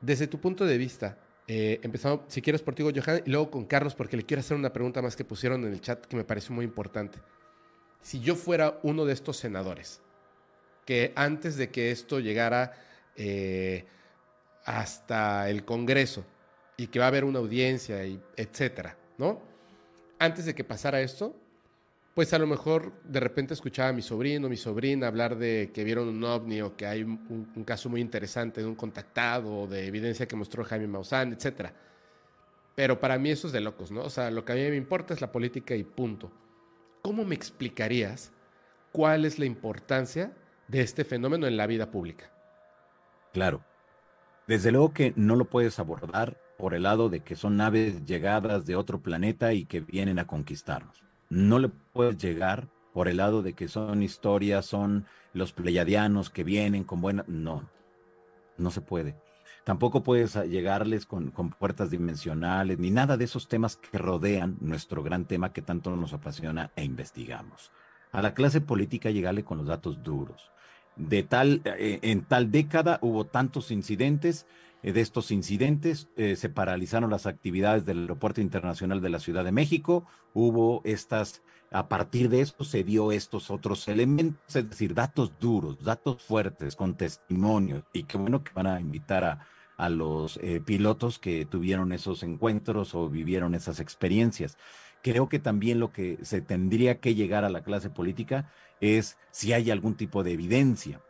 Desde tu punto de vista, eh, empezando, si quieres, por ti, Yohanan, y luego con Carlos, porque le quiero hacer una pregunta más que pusieron en el chat que me parece muy importante. Si yo fuera uno de estos senadores, que antes de que esto llegara eh, hasta el Congreso y que va a haber una audiencia, y etcétera, ¿no? Antes de que pasara esto, pues a lo mejor de repente escuchaba a mi sobrino o mi sobrina hablar de que vieron un ovni o que hay un, un caso muy interesante de un contactado o de evidencia que mostró Jaime Maussan, etcétera. Pero para mí eso es de locos, ¿no? O sea, lo que a mí me importa es la política y punto. ¿Cómo me explicarías cuál es la importancia de este fenómeno en la vida pública? Claro. Desde luego que no lo puedes abordar por el lado de que son naves llegadas de otro planeta y que vienen a conquistarnos. No le puedes llegar por el lado de que son historias, son los pleiadianos que vienen con buena... No, no se puede. Tampoco puedes llegarles con, con puertas dimensionales, ni nada de esos temas que rodean nuestro gran tema que tanto nos apasiona e investigamos. A la clase política llegarle con los datos duros. De tal, en tal década hubo tantos incidentes... De estos incidentes eh, se paralizaron las actividades del Aeropuerto Internacional de la Ciudad de México, hubo estas, a partir de eso se dio estos otros elementos, es decir, datos duros, datos fuertes, con testimonios, y qué bueno que van a invitar a, a los eh, pilotos que tuvieron esos encuentros o vivieron esas experiencias. Creo que también lo que se tendría que llegar a la clase política es si hay algún tipo de evidencia,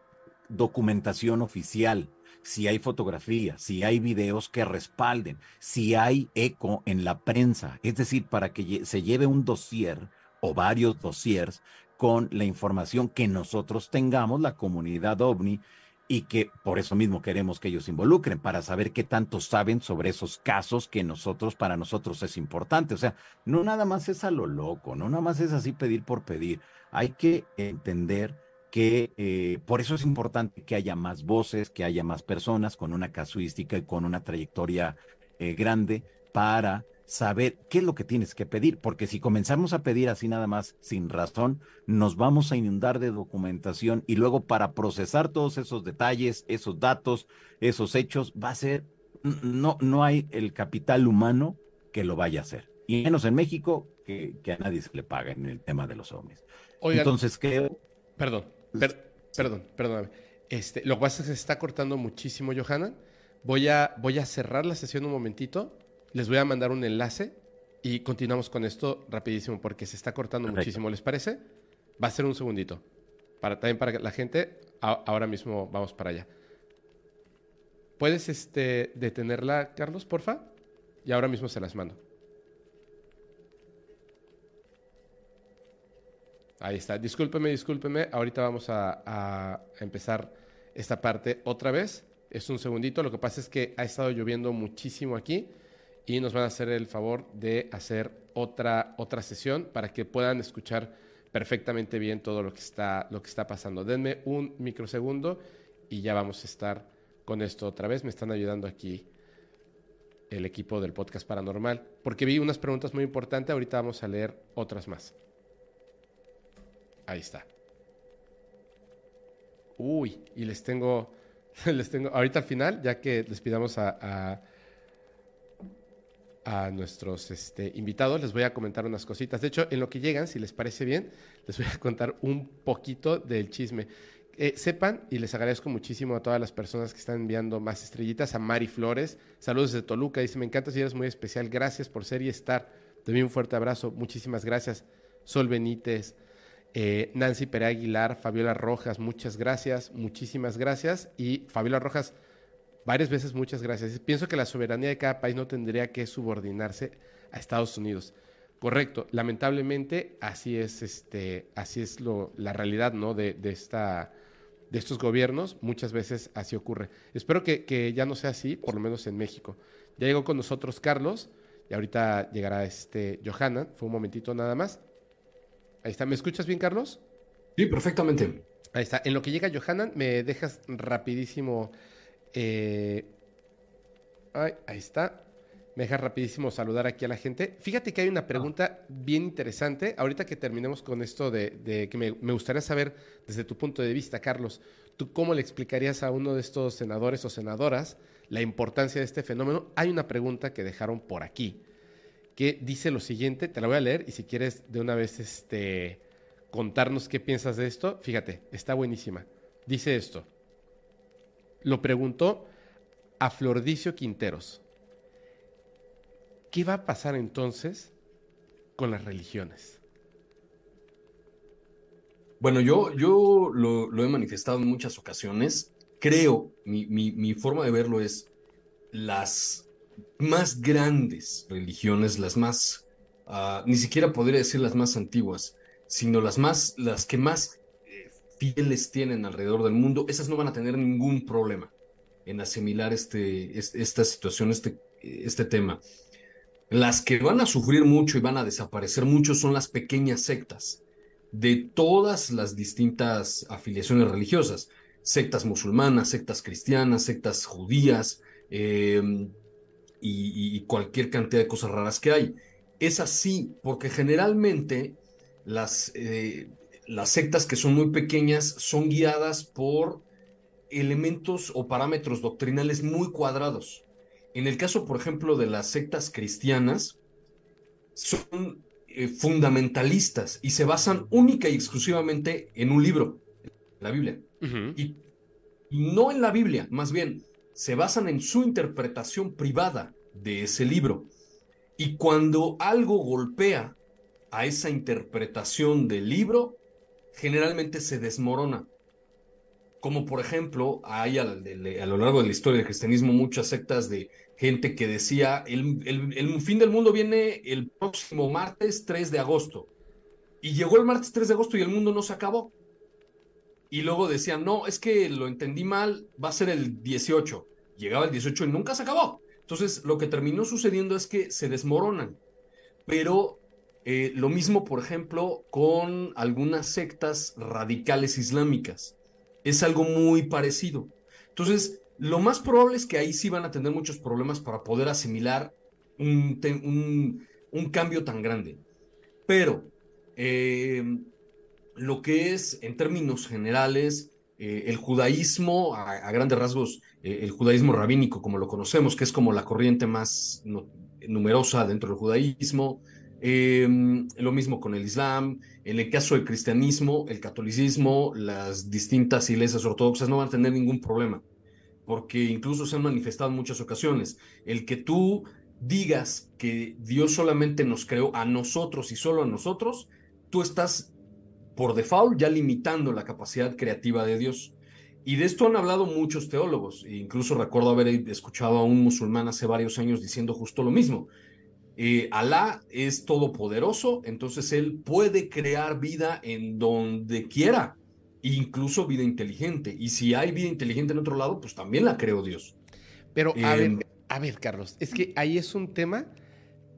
documentación oficial, si hay fotografías, si hay videos que respalden, si hay eco en la prensa, es decir, para que se lleve un dossier o varios dossiers con la información que nosotros tengamos, la comunidad ovni, y que por eso mismo queremos que ellos se involucren, para saber qué tanto saben sobre esos casos que nosotros, para nosotros es importante. O sea, no nada más es a lo loco, no nada más es así pedir por pedir, hay que entender que eh, por eso es importante que haya más voces, que haya más personas con una casuística y con una trayectoria eh, grande para saber qué es lo que tienes que pedir, porque si comenzamos a pedir así nada más, sin razón, nos vamos a inundar de documentación y luego para procesar todos esos detalles, esos datos, esos hechos, va a ser, no, no hay el capital humano que lo vaya a hacer, y menos en México, que, que a nadie se le paga en el tema de los ovnis. Oigan, entonces creo... Perdón, per, perdón, perdóname. Este, lo que pasa es que se está cortando muchísimo, Yohanan. Voy a, voy a cerrar la sesión un momentito, les voy a mandar un enlace y continuamos con esto rapidísimo porque se está cortando Perfecto. muchísimo, ¿les parece? Va a ser un segundito, para, también para la gente, a, ahora mismo vamos para allá. ¿Puedes este, detenerla, Carlos, porfa? Y ahora mismo se las mando. Ahí está, discúlpeme, discúlpeme, ahorita vamos a, a empezar esta parte otra vez. Es un segundito, lo que pasa es que ha estado lloviendo muchísimo aquí y nos van a hacer el favor de hacer otra, otra sesión para que puedan escuchar perfectamente bien todo lo que está, lo que está pasando. Denme un microsegundo y ya vamos a estar con esto otra vez. Me están ayudando aquí el equipo del Podcast Paranormal porque vi unas preguntas muy importantes, ahorita vamos a leer otras más. Ahí está. Uy, y les tengo... Les tengo, ahorita al final, ya que les pidamos a, a, a nuestros este, invitados, les voy a comentar unas cositas. De hecho, en lo que llegan, si les parece bien, les voy a contar un poquito del chisme. Eh, sepan, y les agradezco muchísimo a todas las personas que están enviando más estrellitas, a Mari Flores, saludos desde Toluca, dice, me encanta, si eres muy especial, gracias por ser y estar. Te doy un fuerte abrazo, muchísimas gracias. Sol Benítez, Eh, Nancy Pérez Aguilar, Fabiola Rojas, muchas gracias, muchísimas gracias. Y Fabiola Rojas, varias veces muchas gracias. Pienso que la soberanía de cada país no tendría que subordinarse a Estados Unidos. Correcto, lamentablemente así es, este, así es lo, la realidad, ¿no? de, de, esta, de estos gobiernos, muchas veces así ocurre. Espero que, que ya no sea así, por lo menos en México. Ya llegó con nosotros Carlos y ahorita llegará este Yohanan, fue un momentito nada más. Ahí está. ¿Me escuchas bien, Carlos? Sí, perfectamente. Ahí está. En lo que llega Yohanan, me dejas rapidísimo... Eh... Ay, ahí está. Me dejas rapidísimo saludar aquí a la gente. Fíjate que hay una pregunta ah. bien interesante. Ahorita que terminemos con esto de, de que me, me gustaría saber desde tu punto de vista, Carlos, ¿tú cómo le explicarías a uno de estos senadores o senadoras la importancia de este fenómeno? Hay una pregunta que dejaron por aquí, que dice lo siguiente, te la voy a leer y si quieres de una vez este, contarnos qué piensas de esto, fíjate, está buenísima. Dice esto, lo preguntó a Flordicio Quinteros, ¿qué va a pasar entonces con las religiones? Bueno, yo, yo lo, lo he manifestado en muchas ocasiones, creo, mi, mi, mi forma de verlo es las... más grandes religiones, las más, uh, ni siquiera podría decir las más antiguas, sino las, más, las que más eh, fieles tienen alrededor del mundo, esas no van a tener ningún problema en asimilar este, este, esta situación, este, este tema. Las que van a sufrir mucho y van a desaparecer mucho son las pequeñas sectas de todas las distintas afiliaciones religiosas, sectas musulmanas, sectas cristianas, sectas judías, eh, Y, y cualquier cantidad de cosas raras que hay. Es así, porque generalmente las, eh, las sectas que son muy pequeñas son guiadas por elementos o parámetros doctrinales muy cuadrados. En el caso, por ejemplo, de las sectas cristianas, son eh, fundamentalistas y se basan única y exclusivamente en un libro, la Biblia. Uh-huh. Y no en la Biblia, más bien... se basan en su interpretación privada de ese libro. Y cuando algo golpea a esa interpretación del libro, generalmente se desmorona. Como por ejemplo, hay a, a lo largo de la historia del cristianismo muchas sectas de gente que decía el, el, el fin del mundo viene el próximo martes tres de agosto. Y llegó el martes tres de agosto y el mundo no se acabó. Y luego decían, no, es que lo entendí mal, va a ser el dieciocho. Llegaba el dieciocho y nunca se acabó. Entonces, lo que terminó sucediendo es que se desmoronan. Pero eh, lo mismo, por ejemplo, con algunas sectas radicales islámicas. Es algo muy parecido. Entonces, lo más probable es que ahí sí van a tener muchos problemas para poder asimilar un, un, un cambio tan grande. Pero eh, lo que es, en términos generales, eh, el judaísmo, a, a grandes rasgos, eh, el judaísmo rabínico, como lo conocemos, que es como la corriente más no, numerosa dentro del judaísmo, eh, lo mismo con el islam, en el caso del cristianismo, el catolicismo, las distintas iglesias ortodoxas no van a tener ningún problema, porque incluso se han manifestado en muchas ocasiones. El que tú digas que Dios solamente nos creó a nosotros y solo a nosotros, tú estás por default ya limitando la capacidad creativa de Dios. Y de esto han hablado muchos teólogos, e incluso recuerdo haber escuchado a un musulmán hace varios años diciendo justo lo mismo. Eh, Alá es todopoderoso, entonces él puede crear vida en donde quiera, incluso vida inteligente. Y si hay vida inteligente en otro lado, pues también la creó Dios. Pero a, eh, ver, a ver, Carlos, es que ahí es un tema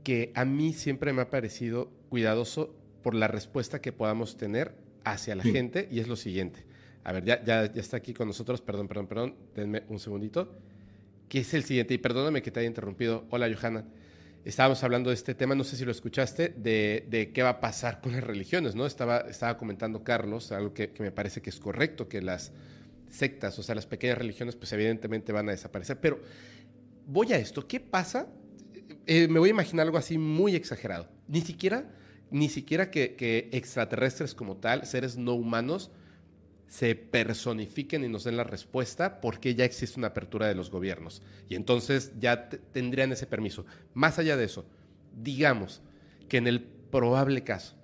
que a mí siempre me ha parecido cuidadoso por la respuesta que podamos tener hacia la sí. gente, y es lo siguiente. A ver, ya, ya, ya está aquí con nosotros, perdón, perdón, perdón, denme un segundito, que es el siguiente, y perdóname que te haya interrumpido. Hola, Yohanan. Estábamos hablando de este tema, no sé si lo escuchaste, de, de qué va a pasar con las religiones, ¿no? Estaba, estaba comentando Carlos algo que, que me parece que es correcto, que las sectas, o sea, las pequeñas religiones, pues evidentemente van a desaparecer. Pero voy a esto, ¿qué pasa? Eh, me voy a imaginar algo así muy exagerado. Ni siquiera, ni siquiera que, que extraterrestres como tal, seres no humanos, se personifiquen y nos den la respuesta, porque ya existe una apertura de los gobiernos y entonces ya t- tendrían ese permiso. Más allá de eso, digamos que en el probable caso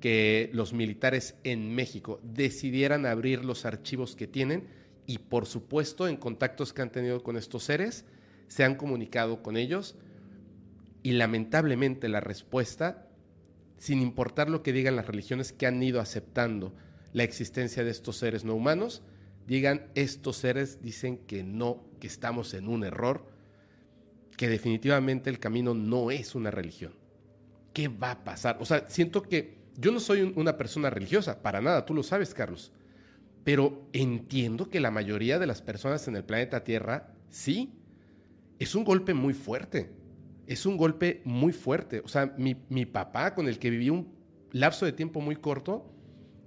que los militares en México decidieran abrir los archivos que tienen, y por supuesto en contactos que han tenido con estos seres, se han comunicado con ellos, y lamentablemente la respuesta, sin importar lo que digan las religiones que han ido aceptando la existencia de estos seres no humanos, digan, estos seres dicen que no, que estamos en un error, que definitivamente el camino no es una religión. ¿Qué va a pasar? O sea, siento que yo no soy un, una persona religiosa, para nada, tú lo sabes, Carlos, pero entiendo que la mayoría de las personas en el planeta Tierra, sí, es un golpe muy fuerte, es un golpe muy fuerte. O sea, mi, mi papá, con el que viví un lapso de tiempo muy corto,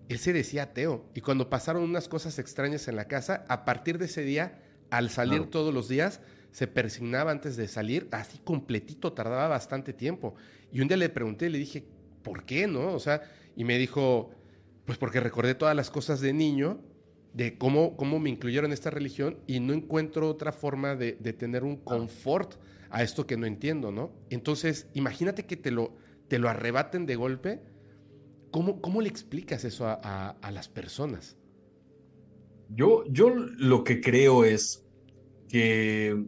él se decía ateo, y cuando pasaron unas cosas extrañas en la casa, a partir de ese día, al salir claro. todos los días, se persignaba antes de salir, así completito, tardaba bastante tiempo. Y un día le pregunté, le dije, ¿por qué no? O sea, y me dijo, pues porque recordé todas las cosas de niño, de cómo, cómo me incluyeron en esta religión, y no encuentro otra forma de, de tener un confort a esto que no entiendo, ¿no? Entonces, imagínate que te lo, te lo arrebaten de golpe. ¿Cómo, ¿Cómo le explicas eso a, a, a las personas? Yo, yo lo que creo es que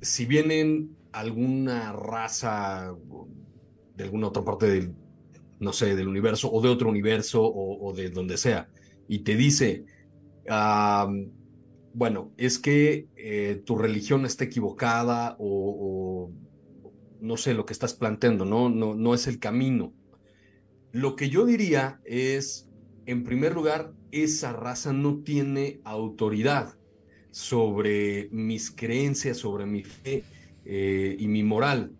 si vienen alguna raza de alguna otra parte del, no sé, del universo, o de otro universo, o, o de donde sea, y te dice, uh, bueno, es que eh, tu religión está equivocada, o, o no sé, lo que estás planteando, ¿no? No, no es el camino. Lo que yo diría es, en primer lugar, esa raza no tiene autoridad sobre mis creencias, sobre mi fe eh, y mi moral.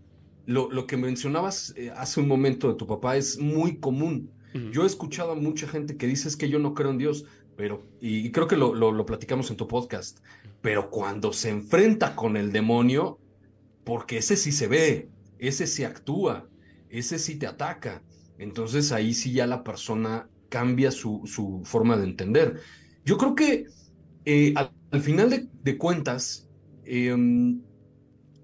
Lo, lo que mencionabas eh, hace un momento de tu papá es muy común. Uh-huh. Yo he escuchado a mucha gente que dice, es que yo no creo en Dios, pero y creo que lo, lo, lo platicamos en tu podcast, pero cuando se enfrenta con el demonio, porque ese sí se ve, ese sí actúa, ese sí te ataca. Entonces ahí sí ya la persona cambia su, su forma de entender. Yo creo que eh, al, al final de, de cuentas, eh,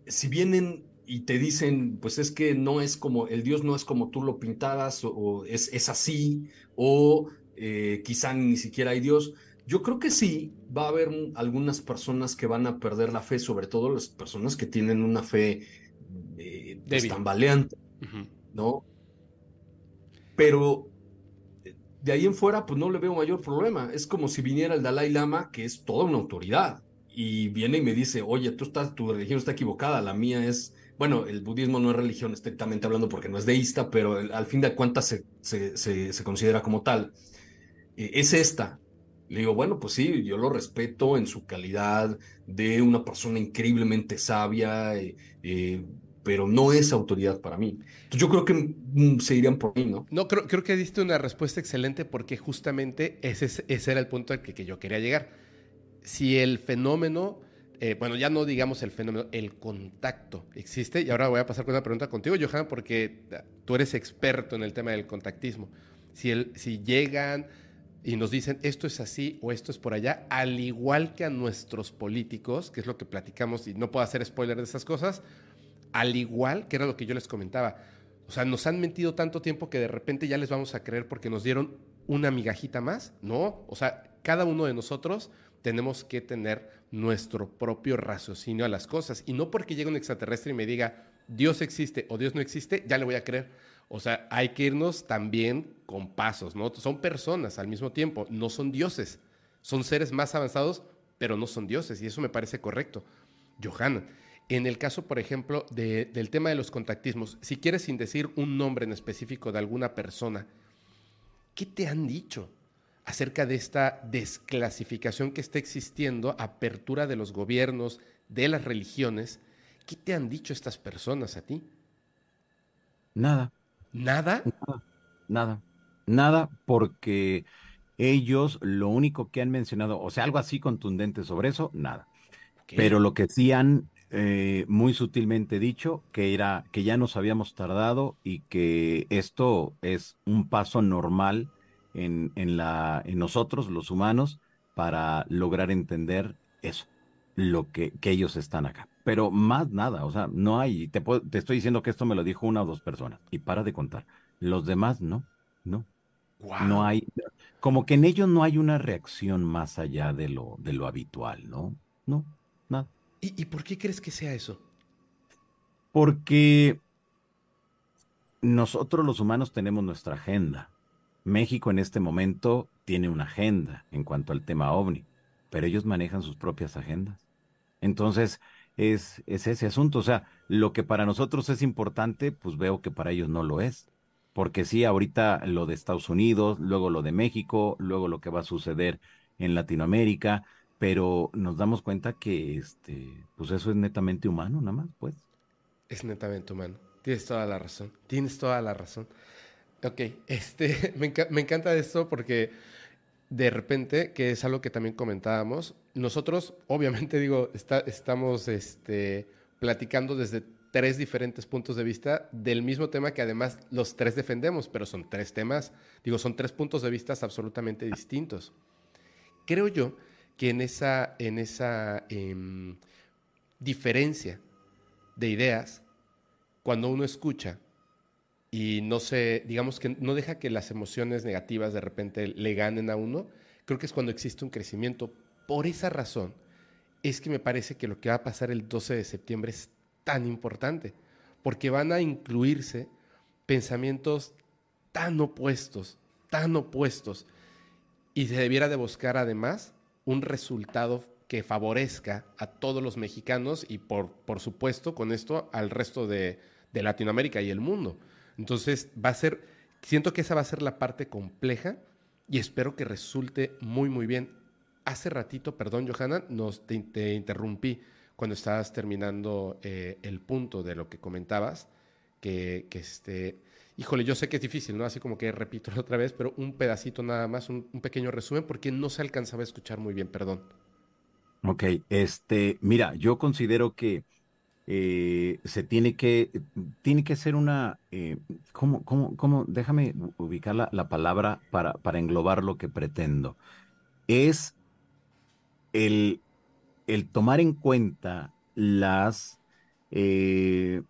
si vienen y te dicen, pues es que no es como, el Dios no es como tú lo pintabas, o, o es, es así, o eh, quizá ni siquiera hay Dios. Yo creo que sí va a haber algunas personas que van a perder la fe, sobre todo las personas que tienen una fe eh, pues, tambaleante, uh-huh. ¿no? Pero de ahí en fuera, pues no le veo mayor problema. Es como si viniera el Dalai Lama, que es toda una autoridad, y viene y me dice, oye, tú estás, tu religión está equivocada, la mía es... Bueno, el budismo no es religión estrictamente hablando porque no es deísta, pero el, al fin de cuentas se, se, se, se considera como tal. Eh, es esta. Le digo, bueno, pues sí, yo lo respeto en su calidad de una persona increíblemente sabia, eh, eh, pero no es autoridad para mí. Entonces, yo creo que mm, se irían por mí, ¿no? No, creo, creo que diste una respuesta excelente, porque justamente ese, ese era el punto al que, que yo quería llegar. Si el fenómeno, eh, bueno, ya no digamos el fenómeno, el contacto existe, y ahora voy a pasar con una pregunta contigo, Johan, porque tú eres experto en el tema del contactismo. Si, el, si llegan y nos dicen esto es así o esto es por allá, al igual que a nuestros políticos, que es lo que platicamos, y no puedo hacer spoiler de esas cosas, al igual que era lo que yo les comentaba. O sea, nos han mentido tanto tiempo que de repente ya les vamos a creer porque nos dieron una migajita más. No, o sea, cada uno de nosotros tenemos que tener nuestro propio raciocinio a las cosas, y no porque llegue un extraterrestre y me diga Dios existe o Dios no existe, ya le voy a creer. O sea, hay que irnos también con pasos, ¿no? Son personas al mismo tiempo, no son dioses. Son seres más avanzados, pero no son dioses, y eso me parece correcto. Johanna, en el caso, por ejemplo, de, del tema de los contactismos, si quieres, sin decir un nombre en específico de alguna persona, ¿qué te han dicho acerca de esta desclasificación que está existiendo, apertura de los gobiernos, de las religiones? ¿Qué te han dicho estas personas a ti? Nada. ¿Nada? Nada, nada, nada, porque ellos lo único que han mencionado, o sea, algo así contundente sobre eso, nada. Okay. Pero lo que sí han eh, muy sutilmente dicho, que era que ya nos habíamos tardado y que esto es un paso normal en, en, la, en nosotros, los humanos, para lograr entender eso, lo que, que ellos están acá. Pero más nada, o sea, no hay, te, puedo, te estoy diciendo que esto me lo dijo una o dos personas, y para de contar, los demás no, no, wow. No hay, como que en ellos no hay una reacción más allá de lo, de lo habitual, ¿no? No, nada. ¿Y, ¿Y por qué crees que sea eso? Porque nosotros los humanos tenemos nuestra agenda. México en este momento tiene una agenda en cuanto al tema OVNI, pero ellos manejan sus propias agendas. Entonces, Es, es ese asunto, o sea, lo que para nosotros es importante, pues veo que para ellos no lo es, porque sí, ahorita lo de Estados Unidos, luego lo de México, luego lo que va a suceder en Latinoamérica, pero nos damos cuenta que este, pues eso es netamente humano, nada más, pues. Es netamente humano, tienes toda la razón, tienes toda la razón. Ok, este, me, enc- me encanta esto porque de repente, que es algo que también comentábamos, nosotros, obviamente, digo, está, estamos este, platicando desde tres diferentes puntos de vista del mismo tema que además los tres defendemos, pero son tres temas, digo, son tres puntos de vista absolutamente distintos. Creo yo que en esa, en esa eh, diferencia de ideas, cuando uno escucha y no se, digamos que no deja que las emociones negativas de repente le ganen a uno, creo que es cuando existe un crecimiento. Por esa razón es que me parece que lo que va a pasar el doce de septiembre es tan importante, porque van a incluirse pensamientos tan opuestos, tan opuestos, y se debiera de buscar además un resultado que favorezca a todos los mexicanos y por, por supuesto con esto al resto de, de Latinoamérica y el mundo. Entonces va a ser, siento que esa va a ser la parte compleja y espero que resulte muy muy bien. Hace ratito, perdón Johanna, nos te, te interrumpí cuando estabas terminando eh, el punto de lo que comentabas, que, que este, híjole, yo sé que es difícil, ¿no? Así como que repito otra vez, pero un pedacito nada más, un, un pequeño resumen porque no se alcanzaba a escuchar muy bien, perdón. Ok, este, mira, yo considero que Eh, se tiene que, tiene que ser una, eh, ¿cómo, cómo, cómo? Déjame ubicar la, la palabra para, para englobar lo que pretendo. Es el, el tomar en cuenta las, eh,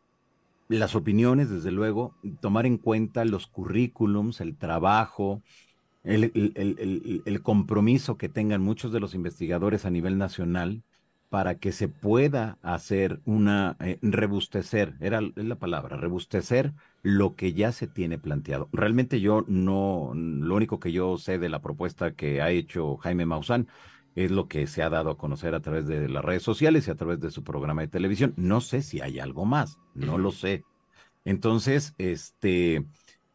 las opiniones, desde luego, tomar en cuenta los currículums, el trabajo, el, el, el, el, el compromiso que tengan muchos de los investigadores a nivel nacional, para que se pueda hacer una, eh, rebustecer, era la palabra, rebustecer lo que ya se tiene planteado. Realmente yo no, lo único que yo sé de la propuesta que ha hecho Jaime Maussan es lo que se ha dado a conocer a través de las redes sociales y a través de su programa de televisión. No sé si hay algo más, no lo sé. Entonces, este,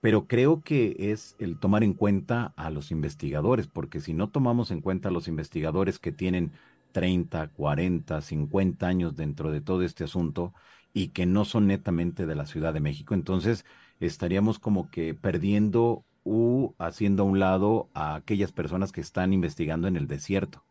pero creo que es el tomar en cuenta a los investigadores, porque si no tomamos en cuenta a los investigadores que tienen treinta, cuarenta, cincuenta años dentro de todo este asunto y que no son netamente de la Ciudad de México. Entonces estaríamos como que perdiendo u haciendo a un lado a aquellas personas que están investigando en el desierto,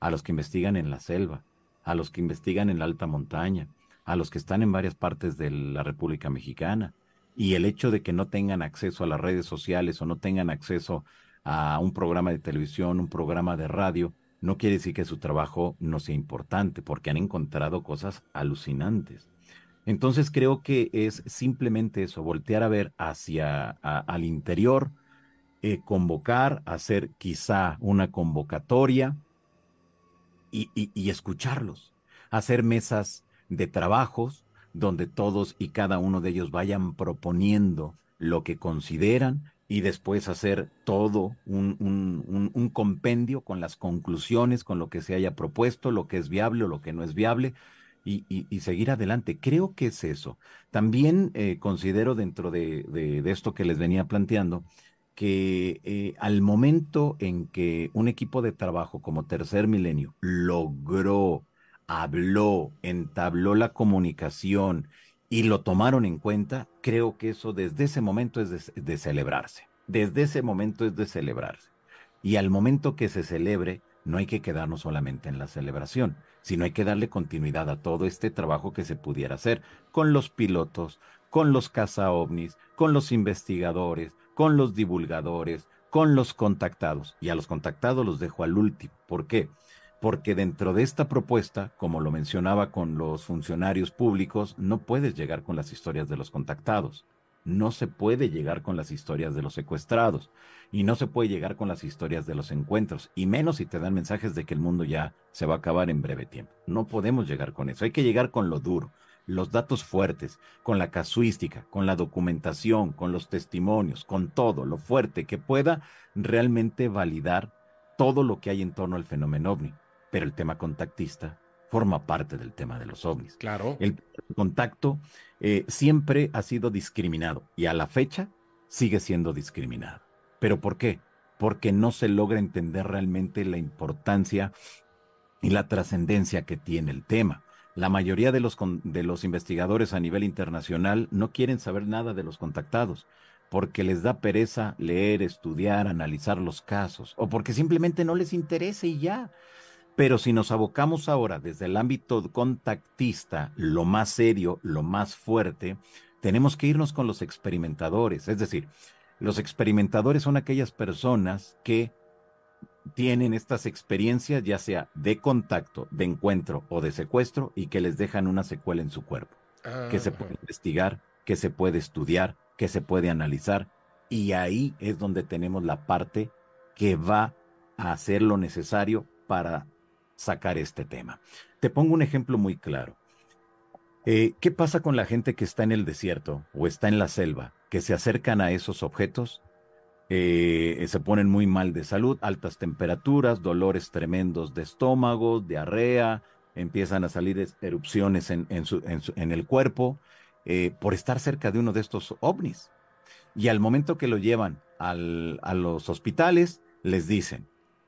a los que investigan en la selva, a los que investigan en la alta montaña, a los que están en varias partes de la República Mexicana. Y el hecho de que no tengan acceso a las redes sociales o no tengan acceso a un programa de televisión, un programa de radio, no quiere decir que su trabajo no sea importante, porque han encontrado cosas alucinantes. Entonces creo que es simplemente eso, voltear a ver hacia a, al interior, eh, convocar, hacer quizá una convocatoria y, y, y escucharlos, hacer mesas de trabajos donde todos y cada uno de ellos vayan proponiendo lo que consideran y después hacer todo un, un, un, un compendio con las conclusiones, con lo que se haya propuesto, lo que es viable o lo que no es viable, Y, y, y seguir adelante. Creo que es eso. También eh, considero dentro de, de, de esto que les venía planteando, que eh, al momento en que un equipo de trabajo como Tercer Milenio logró, habló, entabló la comunicación y lo tomaron en cuenta, creo que eso desde ese momento es de, de celebrarse. Desde ese momento es de celebrarse. Y al momento que se celebre, no hay que quedarnos solamente en la celebración, sino hay que darle continuidad a todo este trabajo que se pudiera hacer con los pilotos, con los cazaovnis, con los investigadores, con los divulgadores, con los contactados. Y a los contactados los dejo al último. ¿Por qué? Porque dentro de esta propuesta, como lo mencionaba con los funcionarios públicos, no puedes llegar con las historias de los contactados. No se puede llegar con las historias de los secuestrados y no se puede llegar con las historias de los encuentros, y menos si te dan mensajes de que el mundo ya se va a acabar en breve tiempo. No podemos llegar con eso. Hay que llegar con lo duro, los datos fuertes, con la casuística, con la documentación, con los testimonios, con todo lo fuerte que pueda realmente validar todo lo que hay en torno al fenómeno ovni. Pero el tema contactista forma parte del tema de los ovnis. Claro. El contacto eh, siempre ha sido discriminado y a la fecha sigue siendo discriminado. ¿Pero por qué? Porque no se logra entender realmente la importancia y la trascendencia que tiene el tema. La mayoría de los, de los investigadores a nivel internacional no quieren saber nada de los contactados porque les da pereza leer, estudiar, analizar los casos, o porque simplemente no les interesa y ya. Pero si nos abocamos ahora desde el ámbito contactista, lo más serio, lo más fuerte, tenemos que irnos con los experimentadores. Es decir, los experimentadores son aquellas personas que tienen estas experiencias, ya sea de contacto, de encuentro o de secuestro, y que les dejan una secuela en su cuerpo, uh-huh. que se puede investigar, que se puede estudiar, que se puede analizar, y ahí es donde tenemos la parte que va a hacer lo necesario para sacar este tema. Te pongo un ejemplo muy claro. Eh, ¿Qué pasa con la gente que está en el desierto o está en la selva, que se acercan a esos objetos? Eh, se ponen muy mal de salud, altas temperaturas, dolores tremendos de estómago, diarrea, empiezan a salir erupciones en, en, su, en, su, en el cuerpo eh, por estar cerca de uno de estos ovnis. Y al momento que lo llevan al, a los hospitales, les dicen: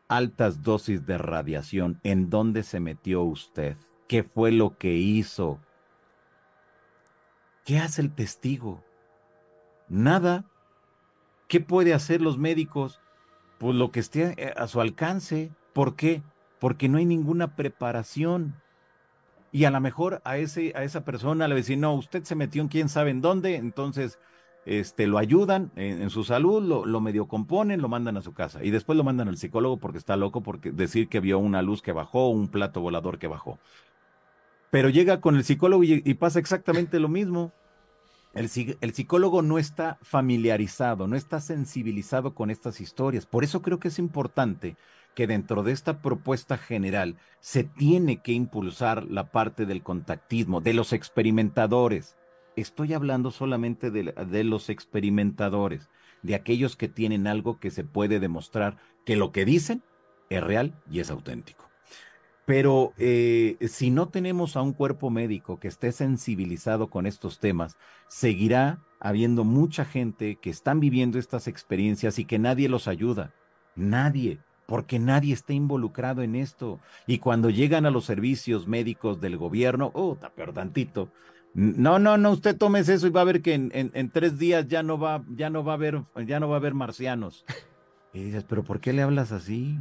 altas dosis de radiación, ¿en dónde se metió usted? ¿Qué fue lo que hizo? ¿Qué hace el testigo? Nada. ¿Qué puede hacer los médicos? Pues lo que esté a su alcance. ¿Por qué? Porque no hay ninguna preparación. Y a lo mejor a, ese, a esa persona le dicen: no, usted se metió en quién sabe en dónde, entonces... Este, lo ayudan en, en su salud, lo, lo medio componen, lo mandan a su casa y después lo mandan al psicólogo porque está loco, porque decir que vio una luz que bajó, un plato volador que bajó. Pero llega con el psicólogo y, y pasa exactamente lo mismo. El, el psicólogo no está familiarizado, no está sensibilizado con estas historias. Por eso creo que es importante que dentro de esta propuesta general se tiene que impulsar la parte del contactismo, de los experimentadores. Estoy hablando solamente de, de los experimentadores, de aquellos que tienen algo que se puede demostrar que lo que dicen es real y es auténtico. Pero eh, si no tenemos a un cuerpo médico que esté sensibilizado con estos temas, seguirá habiendo mucha gente que están viviendo estas experiencias y que nadie los ayuda. Nadie, porque nadie está involucrado en esto. Y cuando llegan a los servicios médicos del gobierno, oh, pero tantito... No, no, no, usted tomes eso y va a ver que en, en, en tres días ya no va, ya no va a haber, ya no va a haber marcianos. Y dices, pero ¿por qué le hablas así?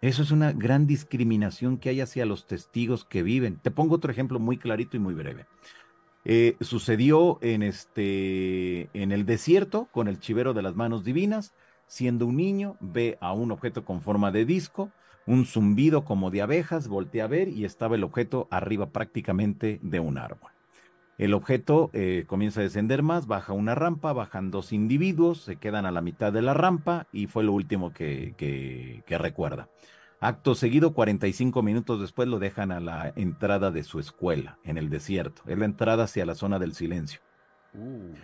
Eso es una gran discriminación que hay hacia los testigos que viven. Te pongo otro ejemplo muy clarito y muy breve. Eh, sucedió en, este, en el desierto con el chivero de las manos divinas. Siendo un niño, ve a un objeto con forma de disco, un zumbido como de abejas, voltea a ver y estaba el objeto arriba prácticamente de un árbol. El objeto eh, comienza a descender más, baja una rampa, bajan dos individuos, se quedan a la mitad de la rampa y fue lo último que, que, que recuerda. Acto seguido, cuarenta y cinco minutos después lo dejan a la entrada de su escuela en el desierto. Es la entrada hacia la zona del silencio. Uh.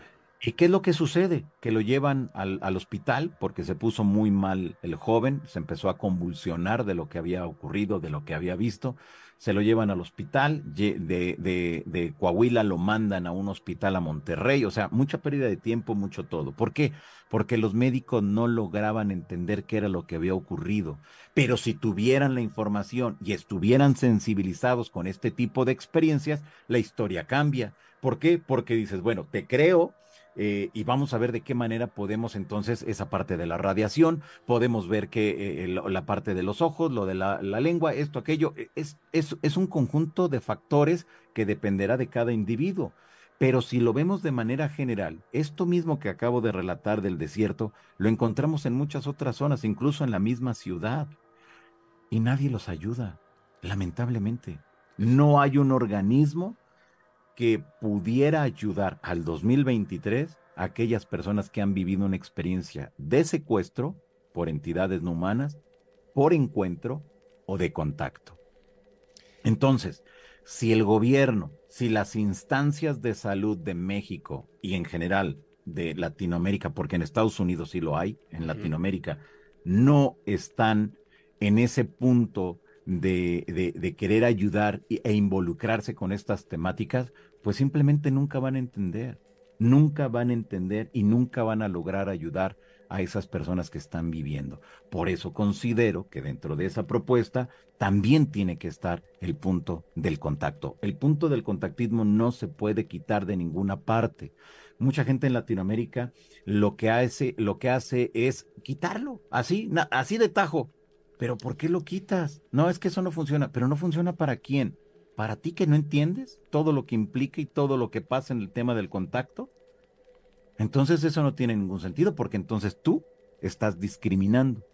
¿Y qué es lo que sucede? Que lo llevan al, al hospital porque se puso muy mal el joven, se empezó a convulsionar de lo que había ocurrido, de lo que había visto. Se lo llevan al hospital, de, de, de Coahuila lo mandan a un hospital a Monterrey. O sea, mucha pérdida de tiempo, mucho todo. ¿Por qué? Porque los médicos no lograban entender qué era lo que había ocurrido. Pero si tuvieran la información y estuvieran sensibilizados con este tipo de experiencias, la historia cambia. ¿Por qué? Porque dices, bueno, te creo. Eh, y vamos a ver de qué manera podemos entonces esa parte de la radiación, podemos ver que eh, la parte de los ojos, lo de la, la lengua, esto, aquello, es, es, es un conjunto de factores que dependerá de cada individuo. Pero si lo vemos de manera general, esto mismo que acabo de relatar del desierto, lo encontramos en muchas otras zonas, incluso en la misma ciudad. Y nadie los ayuda, lamentablemente. No hay un organismo que pudiera ayudar al dos mil veintitrés a aquellas personas que han vivido una experiencia de secuestro por entidades no humanas, por encuentro o de contacto. Entonces, si el gobierno, si las instancias de salud de México y en general de Latinoamérica, porque en Estados Unidos sí lo hay, en Latinoamérica, no están en ese punto de, de, de querer ayudar e involucrarse con estas temáticas, pues simplemente nunca van a entender, nunca van a entender y nunca van a lograr ayudar a esas personas que están viviendo. Por eso considero que dentro de esa propuesta también tiene que estar el punto del contacto. El punto del contactismo no se puede quitar de ninguna parte. Mucha gente en Latinoamérica lo que hace, lo que hace es quitarlo, así, na, así de tajo. ¿Pero por qué lo quitas? No, es que eso no funciona. ¿Pero no funciona para quién? ¿Para ti que no entiendes todo lo que implica y todo lo que pasa en el tema del contacto? Entonces eso no tiene ningún sentido, porque entonces tú estás discriminando.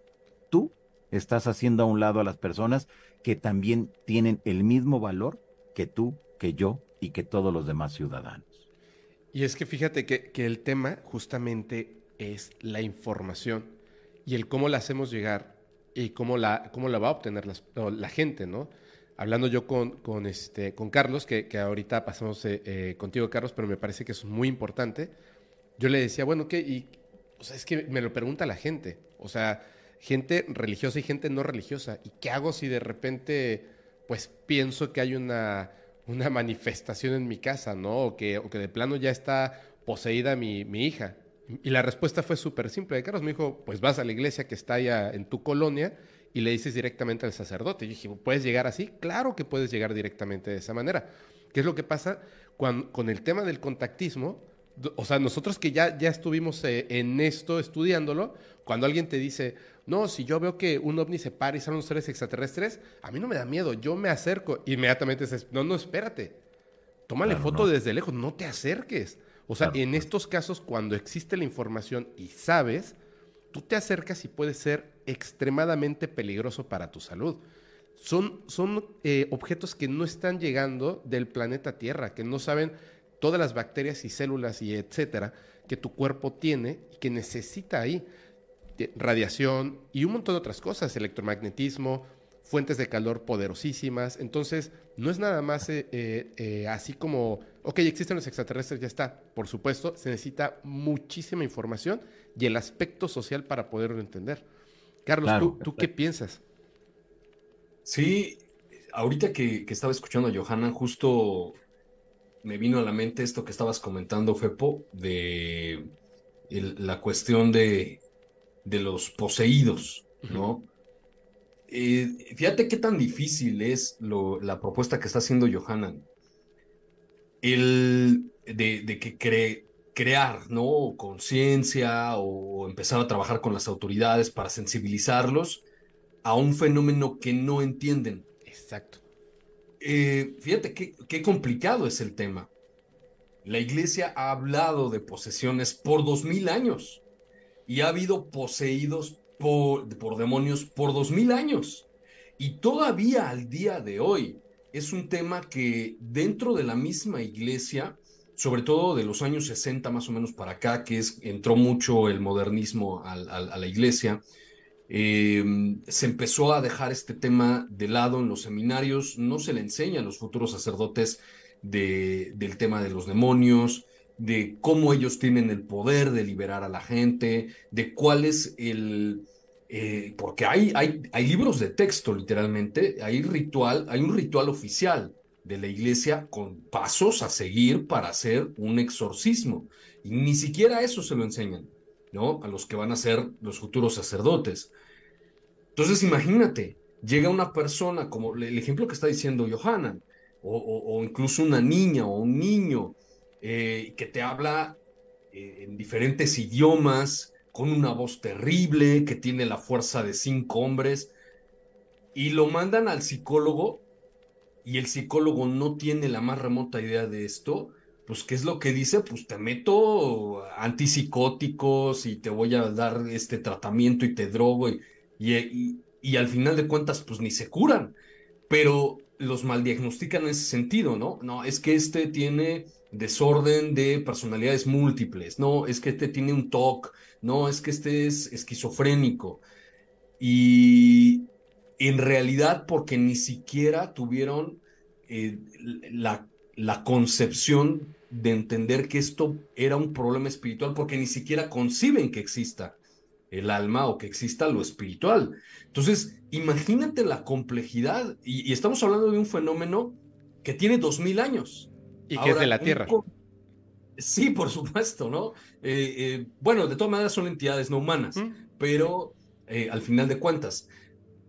Tú estás haciendo a un lado a las personas que también tienen el mismo valor que tú, que yo y que todos los demás ciudadanos. Y es que fíjate que, que el tema justamente es la información y el cómo la hacemos llegar y cómo la, cómo la va a obtener las, la gente, ¿no? Hablando yo con, con, este, con Carlos, que, que ahorita pasamos eh, eh, contigo, Carlos, pero me parece que es muy importante. Yo le decía, bueno, ¿qué? Y, o sea, es que me lo pregunta la gente. O sea, gente religiosa y gente no religiosa. ¿Y qué hago si de repente, pues, pienso que hay una, una manifestación en mi casa, ¿no? O que, o que de plano ya está poseída mi, mi hija. Y la respuesta fue súper simple. Carlos me dijo, pues vas a la iglesia que está allá en tu colonia y le dices directamente al sacerdote. Yo dije, ¿puedes llegar así? Claro que puedes llegar directamente de esa manera. ¿Qué es lo que pasa cuando, con el tema del contactismo? O sea, nosotros que ya, ya estuvimos eh, en esto estudiándolo, cuando alguien te dice, no, si yo veo que un ovni se para y salen unos seres extraterrestres, a mí no me da miedo, yo me acerco. Inmediatamente dices, no, no, espérate. Tómale claro, foto no. Desde lejos, no te acerques. O sea, en estos casos, cuando existe la información y sabes, tú te acercas y puede ser extremadamente peligroso para tu salud. Son, son eh, objetos que no están llegando del planeta Tierra, que no saben todas las bacterias y células y etcétera que tu cuerpo tiene y que necesita ahí. Radiación y un montón de otras cosas, electromagnetismo, fuentes de calor poderosísimas. Entonces, no es nada más eh, eh, eh, así como, ok, existen los extraterrestres, ya está. Por supuesto, se necesita muchísima información y el aspecto social para poderlo entender. Carlos, claro, ¿tú, ¿tú qué piensas? Sí, ahorita que, que estaba escuchando a Yohanan, justo me vino a la mente esto que estabas comentando, Fepo, de el, la cuestión de, de los poseídos, ¿no? Uh-huh. Eh, fíjate qué tan difícil es lo, la propuesta que está haciendo Yohanan. el de, de que cree, crear, ¿no?, conciencia o empezar a trabajar con las autoridades para sensibilizarlos a un fenómeno que no entienden. Exacto. Eh, fíjate qué, qué complicado es el tema. La iglesia ha hablado de posesiones por dos mil años y ha habido poseídos por, por demonios por dos mil años. Y todavía al día de hoy es un tema que dentro de la misma iglesia, sobre todo de los años sesenta más o menos para acá, que es, entró mucho el modernismo a, a, a la iglesia, eh, se empezó a dejar este tema de lado en los seminarios. No se le enseña a los futuros sacerdotes de, del tema de los demonios, de cómo ellos tienen el poder de liberar a la gente, de cuál es el... Eh, porque hay, hay, hay libros de texto, literalmente, hay ritual, hay un ritual oficial de la iglesia con pasos a seguir para hacer un exorcismo. Y ni siquiera eso se lo enseñan, ¿no?, a los que van a ser los futuros sacerdotes. Entonces, imagínate, llega una persona, como el ejemplo que está diciendo Yohanan, o, o, o incluso una niña o un niño eh, que te habla eh, en diferentes idiomas, con una voz terrible, que tiene la fuerza de cinco hombres, y lo mandan al psicólogo, y el psicólogo no tiene la más remota idea de esto. Pues, ¿qué es lo que dice? Pues te meto antipsicóticos y te voy a dar este tratamiento y te drogo, y, y, y, y al final de cuentas, pues ni se curan, pero los maldiagnostican en ese sentido, ¿no? No, es que este tiene desorden de personalidades múltiples, no, es que este tiene un T O C, no, es que este es esquizofrénico. Y en realidad, porque ni siquiera tuvieron eh, la, la concepción de entender que esto era un problema espiritual, porque ni siquiera conciben que exista el alma o que exista lo espiritual. Entonces, imagínate la complejidad, y, y estamos hablando de un fenómeno que tiene dos mil años. Y ahora, que es de la Tierra. Un... Sí, por supuesto, ¿no? Eh, eh, bueno, de todas maneras son entidades no humanas, ¿Mm? pero eh, al final de cuentas.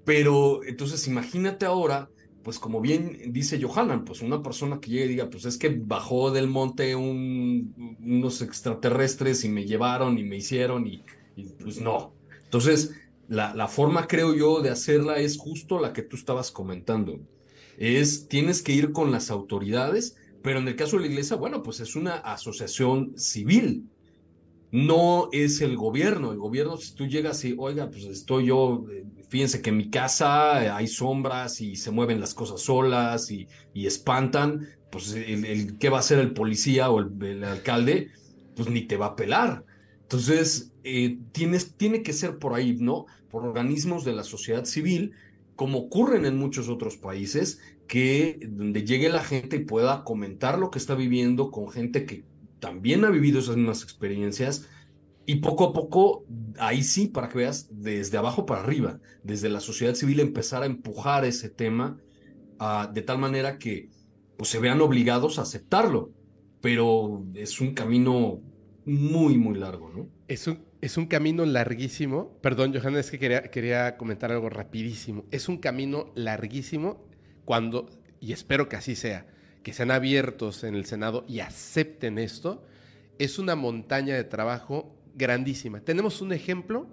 Pero entonces imagínate ahora, pues como bien dice Yohanan, pues una persona que llegue y diga, pues es que bajó del monte un, unos extraterrestres y me llevaron y me hicieron y, y pues no. Entonces la, la forma, creo yo, de hacerla es justo la que tú estabas comentando. Es, tienes que ir con las autoridades. Pero en el caso de la iglesia, bueno, pues es una asociación civil, no es el gobierno. El gobierno, si tú llegas y, oiga, pues estoy yo, fíjense que en mi casa hay sombras y se mueven las cosas solas y, y espantan, pues el, el ¿qué va a hacer el policía o el, el alcalde? Pues ni te va a pelar. Entonces, eh, tienes, tiene que ser por ahí, ¿no? Por organismos de la sociedad civil, como ocurren en muchos otros países, que donde llegue la gente y pueda comentar lo que está viviendo con gente que también ha vivido esas mismas experiencias, y poco a poco, ahí sí, para que veas, desde abajo para arriba, desde la sociedad civil empezar a empujar ese tema uh, de tal manera que pues, se vean obligados a aceptarlo, pero es un camino muy, muy largo, ¿no? Es un, es un camino larguísimo. Perdón, Johanna, es que quería, quería comentar algo rapidísimo. Es un camino larguísimo cuando, y espero que así sea, que sean abiertos en el Senado y acepten esto. Es una montaña de trabajo grandísima. Tenemos un ejemplo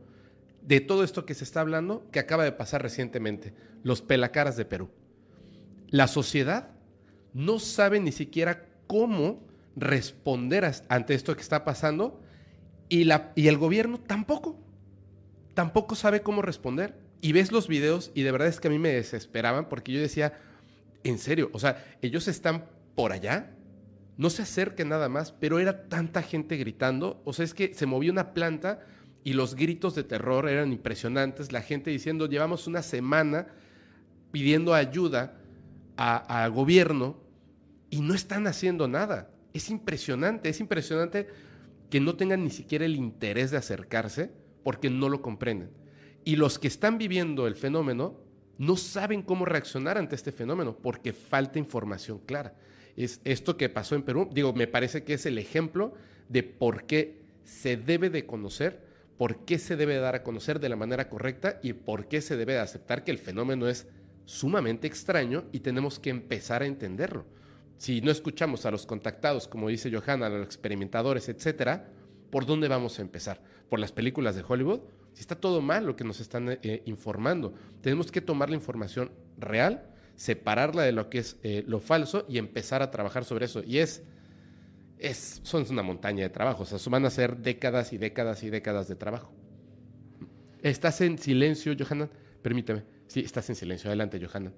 de todo esto que se está hablando que acaba de pasar recientemente. Los pelacaras de Perú. La sociedad no sabe ni siquiera cómo responder ante esto que está pasando, y, la, y el gobierno tampoco, tampoco sabe cómo responder. Y ves los videos y de verdad es que a mí me desesperaban, porque yo decía, en serio, o sea, ellos están por allá, no se acerquen nada más, pero era tanta gente gritando, o sea, es que se movía una planta y los gritos de terror eran impresionantes, la gente diciendo, llevamos una semana pidiendo ayuda al gobierno y no están haciendo nada. Es impresionante, es impresionante que no tengan ni siquiera el interés de acercarse porque no lo comprenden. Y los que están viviendo el fenómeno no saben cómo reaccionar ante este fenómeno porque falta información clara. Es esto que pasó en Perú, digo, me parece que es el ejemplo de por qué se debe de conocer, por qué se debe dar a conocer de la manera correcta y por qué se debe de aceptar que el fenómeno es sumamente extraño y tenemos que empezar a entenderlo. si no escuchamos a los contactados, como dice Yohanan, a los experimentadores, etcétera, ¿por dónde vamos a empezar? ¿Por las películas de Hollywood? Si está todo mal lo que nos están eh, informando. Tenemos que tomar la información real, separarla de lo que es eh, lo falso y empezar a trabajar sobre eso. Y es, es son una montaña de trabajo. O sea, van a ser décadas y décadas y décadas de trabajo. Estás en silencio, Yohanan. Permítame. Sí, estás en silencio. Adelante, Yohanan.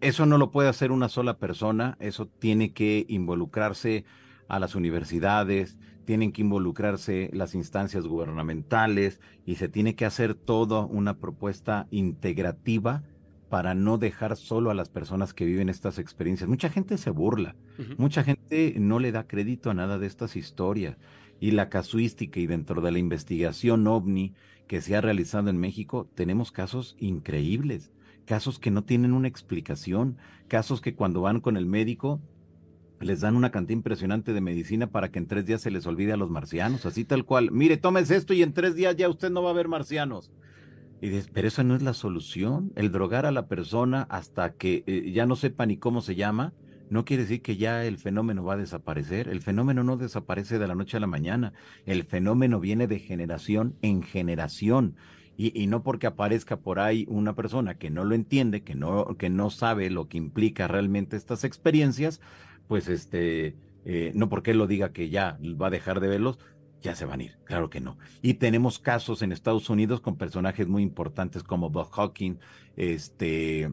Eso no lo puede hacer una sola persona, eso tiene que involucrarse a las universidades, tienen que involucrarse las instancias gubernamentales y se tiene que hacer toda una propuesta integrativa para no dejar solo a las personas que viven estas experiencias. Mucha gente se burla, uh-huh. mucha gente no le da crédito a nada de estas historias y la casuística y dentro de la investigación OVNI que se ha realizado en México tenemos casos increíbles. Casos que no tienen una explicación, casos que cuando van con el médico les dan una cantidad impresionante de medicina para que en tres días se les olvide a los marcianos, así tal cual. Mire, tómese esto y en tres días ya usted no va a ver marcianos. Y dices, pero eso no es la solución. El drogar a la persona hasta que eh, ya no sepa ni cómo se llama, no quiere decir que ya el fenómeno va a desaparecer. El fenómeno no desaparece de la noche a la mañana. El fenómeno viene de generación en generación. Y, y no porque aparezca por ahí una persona que no lo entiende, que no, que no sabe lo que implica realmente estas experiencias, pues este, eh, no porque él lo diga que ya va a dejar de verlos, ya se van a ir, claro que no. Y tenemos casos en Estados Unidos con personajes muy importantes como Bob Hawking, este,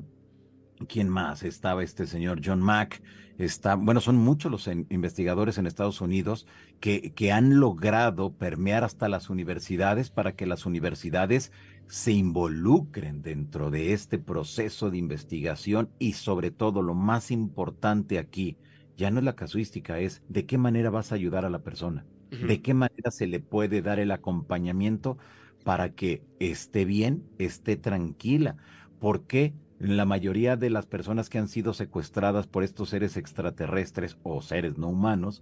¿quién más? Estaba este señor John Mack, está, bueno, son muchos los en, investigadores en Estados Unidos que, que han logrado permear hasta las universidades para que las universidades se involucren dentro de este proceso de investigación y sobre todo lo más importante aquí, ya no es la casuística, es de qué manera vas a ayudar a la persona, uh-huh. de qué manera se le puede dar el acompañamiento para que esté bien, esté tranquila. ¿Por qué? La mayoría de las personas que han sido secuestradas por estos seres extraterrestres o seres no humanos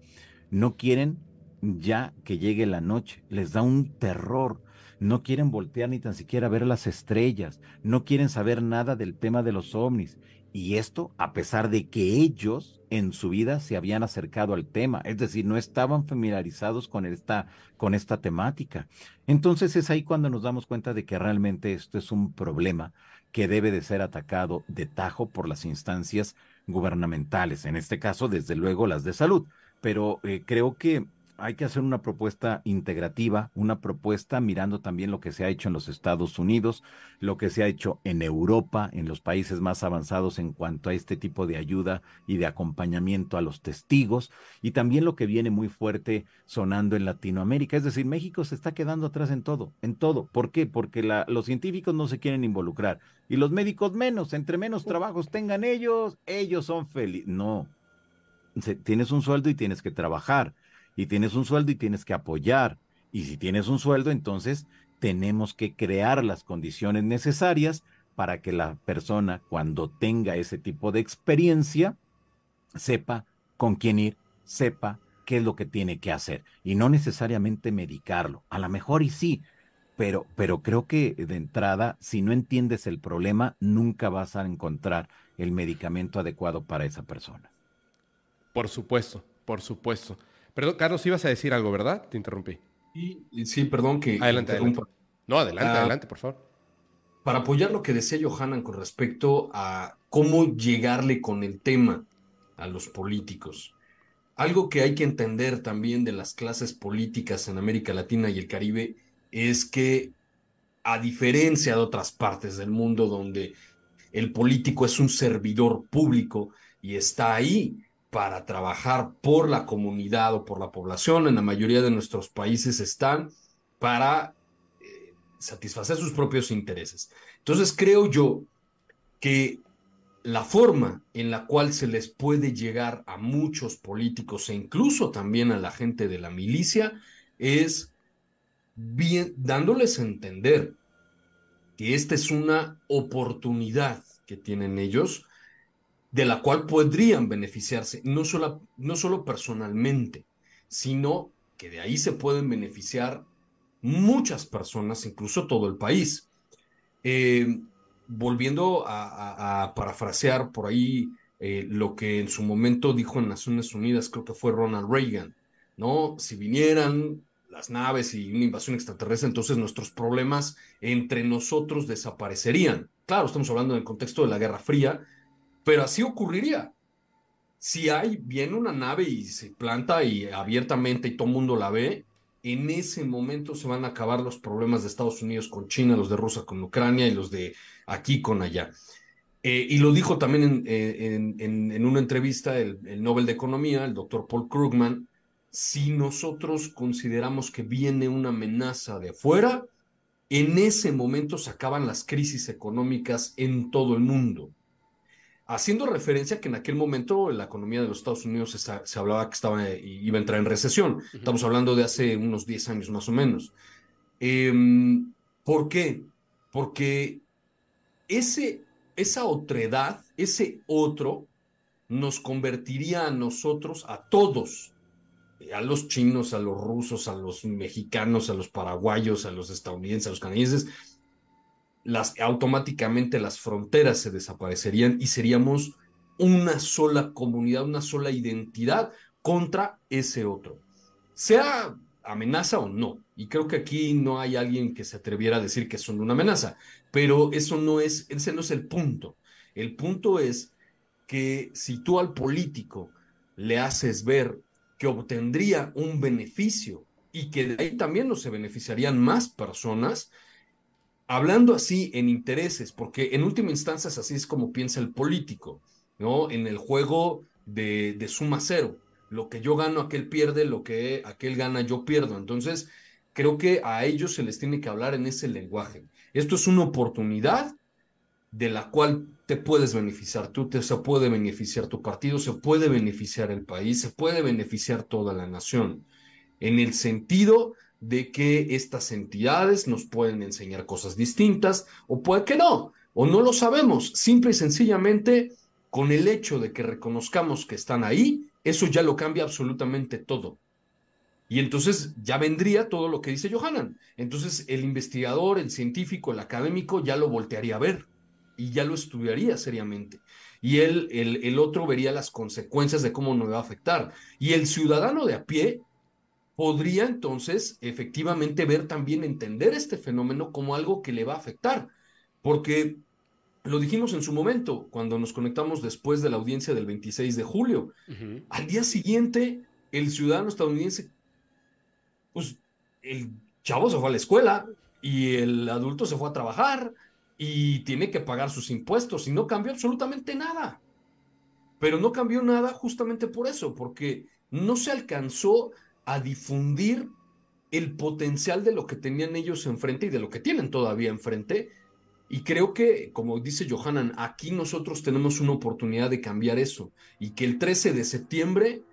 no quieren ya que llegue la noche, les da un terror, no quieren voltear ni tan siquiera ver las estrellas, no quieren saber nada del tema de los ovnis. Y esto a pesar de que ellos en su vida se habían acercado al tema, es decir, no estaban familiarizados con esta, con esta temática. Entonces es ahí cuando nos damos cuenta de que realmente esto es un problema que debe de ser atacado de tajo por las instancias gubernamentales, en este caso desde luego las de salud, pero eh, creo que hay que hacer una propuesta integrativa, una propuesta mirando también lo que se ha hecho en los Estados Unidos, lo que se ha hecho en Europa, en los países más avanzados en cuanto a este tipo de ayuda y de acompañamiento a los testigos, y también lo que viene muy fuerte sonando en Latinoamérica. Es decir, México se está quedando atrás en todo, en todo. ¿Por qué? Porque la, los científicos no se quieren involucrar, y los médicos menos, entre menos trabajos tengan ellos, ellos son felices. No, se, tienes un sueldo y tienes que trabajar. Y tienes un sueldo y tienes que apoyar. Y si tienes un sueldo, entonces tenemos que crear las condiciones necesarias para que la persona, cuando tenga ese tipo de experiencia, sepa con quién ir, sepa qué es lo que tiene que hacer. Y no necesariamente medicarlo. A lo mejor y sí, pero, pero creo que de entrada, si no entiendes el problema, nunca vas a encontrar el medicamento adecuado para esa persona. Por supuesto, por supuesto. Perdón, Carlos, ibas a decir algo, ¿verdad? Te interrumpí. Sí, sí perdón que... Adelante, adelante. No, adelante, ah, adelante, por favor. Para apoyar lo que decía Yohanan con respecto a cómo llegarle con el tema a los políticos. Algo que hay que entender también de las clases políticas en América Latina y el Caribe es que, a diferencia de otras partes del mundo donde el político es un servidor público y está ahí para trabajar por la comunidad o por la población, en la mayoría de nuestros países están para eh, satisfacer sus propios intereses. Entonces creo yo que la forma en la cual se les puede llegar a muchos políticos e incluso también a la gente de la milicia es bien, dándoles a entender que esta es una oportunidad que tienen ellos de la cual podrían beneficiarse, no solo, no solo personalmente, sino que de ahí se pueden beneficiar muchas personas, incluso todo el país. Eh, volviendo a, a, a parafrasear por ahí eh, lo que en su momento dijo en Naciones Unidas, creo que fue Ronald Reagan, ¿no? Si vinieran las naves y una invasión extraterrestre, entonces nuestros problemas entre nosotros desaparecerían. Claro, estamos hablando en el contexto de la Guerra Fría, pero así ocurriría. Si hay, viene una nave y se planta y abiertamente y todo el mundo la ve, en ese momento se van a acabar los problemas de Estados Unidos con China, los de Rusia con Ucrania y los de aquí con allá. Eh, y lo dijo también en, en, en, en una entrevista el, el Nobel de Economía, el doctor Paul Krugman. Si nosotros consideramos que viene una amenaza de afuera, en ese momento se acaban las crisis económicas en todo el mundo. Haciendo referencia a que en aquel momento la economía de los Estados Unidos se, se hablaba que estaba, iba a entrar en recesión. Uh-huh. Estamos hablando de hace unos diez años más o menos. Eh, ¿Por qué? Porque ese, esa otredad, ese otro, nos convertiría a nosotros, a todos, a los chinos, a los rusos, a los mexicanos, a los paraguayos, a los estadounidenses, a los canadienses. Las, automáticamente las fronteras se desaparecerían y seríamos una sola comunidad, una sola identidad contra ese otro, sea amenaza o no. Y creo que aquí no hay alguien que se atreviera a decir que son una amenaza, pero eso no es, ese no es el punto. El punto es que si tú al político le haces ver que obtendría un beneficio y que de ahí también no se beneficiarían más personas, hablando así en intereses, porque en última instancia es así es como piensa el político, ¿no? En el juego de, de suma cero. Lo que yo gano, aquel pierde, lo que aquel gana, yo pierdo. Entonces, creo que a ellos se les tiene que hablar en ese lenguaje. Esto es una oportunidad de la cual te puedes beneficiar tú, te, se puede beneficiar tu partido, se puede beneficiar el país, se puede beneficiar toda la nación. En el sentido de que estas entidades nos pueden enseñar cosas distintas, o puede que no, o no lo sabemos. Simple y sencillamente, con el hecho de que reconozcamos que están ahí, eso ya lo cambia absolutamente todo. Y entonces ya vendría todo lo que dice Yohanan. Entonces el investigador, el científico, el académico, ya lo voltearía a ver, y ya lo estudiaría seriamente. Y él, el, el otro vería las consecuencias de cómo nos va a afectar. Y el ciudadano de a pie podría entonces efectivamente ver también, entender este fenómeno como algo que le va a afectar, porque lo dijimos en su momento, cuando nos conectamos después de la audiencia del veintiséis de julio, uh-huh. Al día siguiente el ciudadano estadounidense, pues el chavo se fue a la escuela y el adulto se fue a trabajar y tiene que pagar sus impuestos y no cambió absolutamente nada, pero no cambió nada justamente por eso, porque no se alcanzó a difundir el potencial de lo que tenían ellos enfrente y de lo que tienen todavía enfrente. Y creo que, como dice Yohanan, aquí nosotros tenemos una oportunidad de cambiar eso, y que el trece de septiembre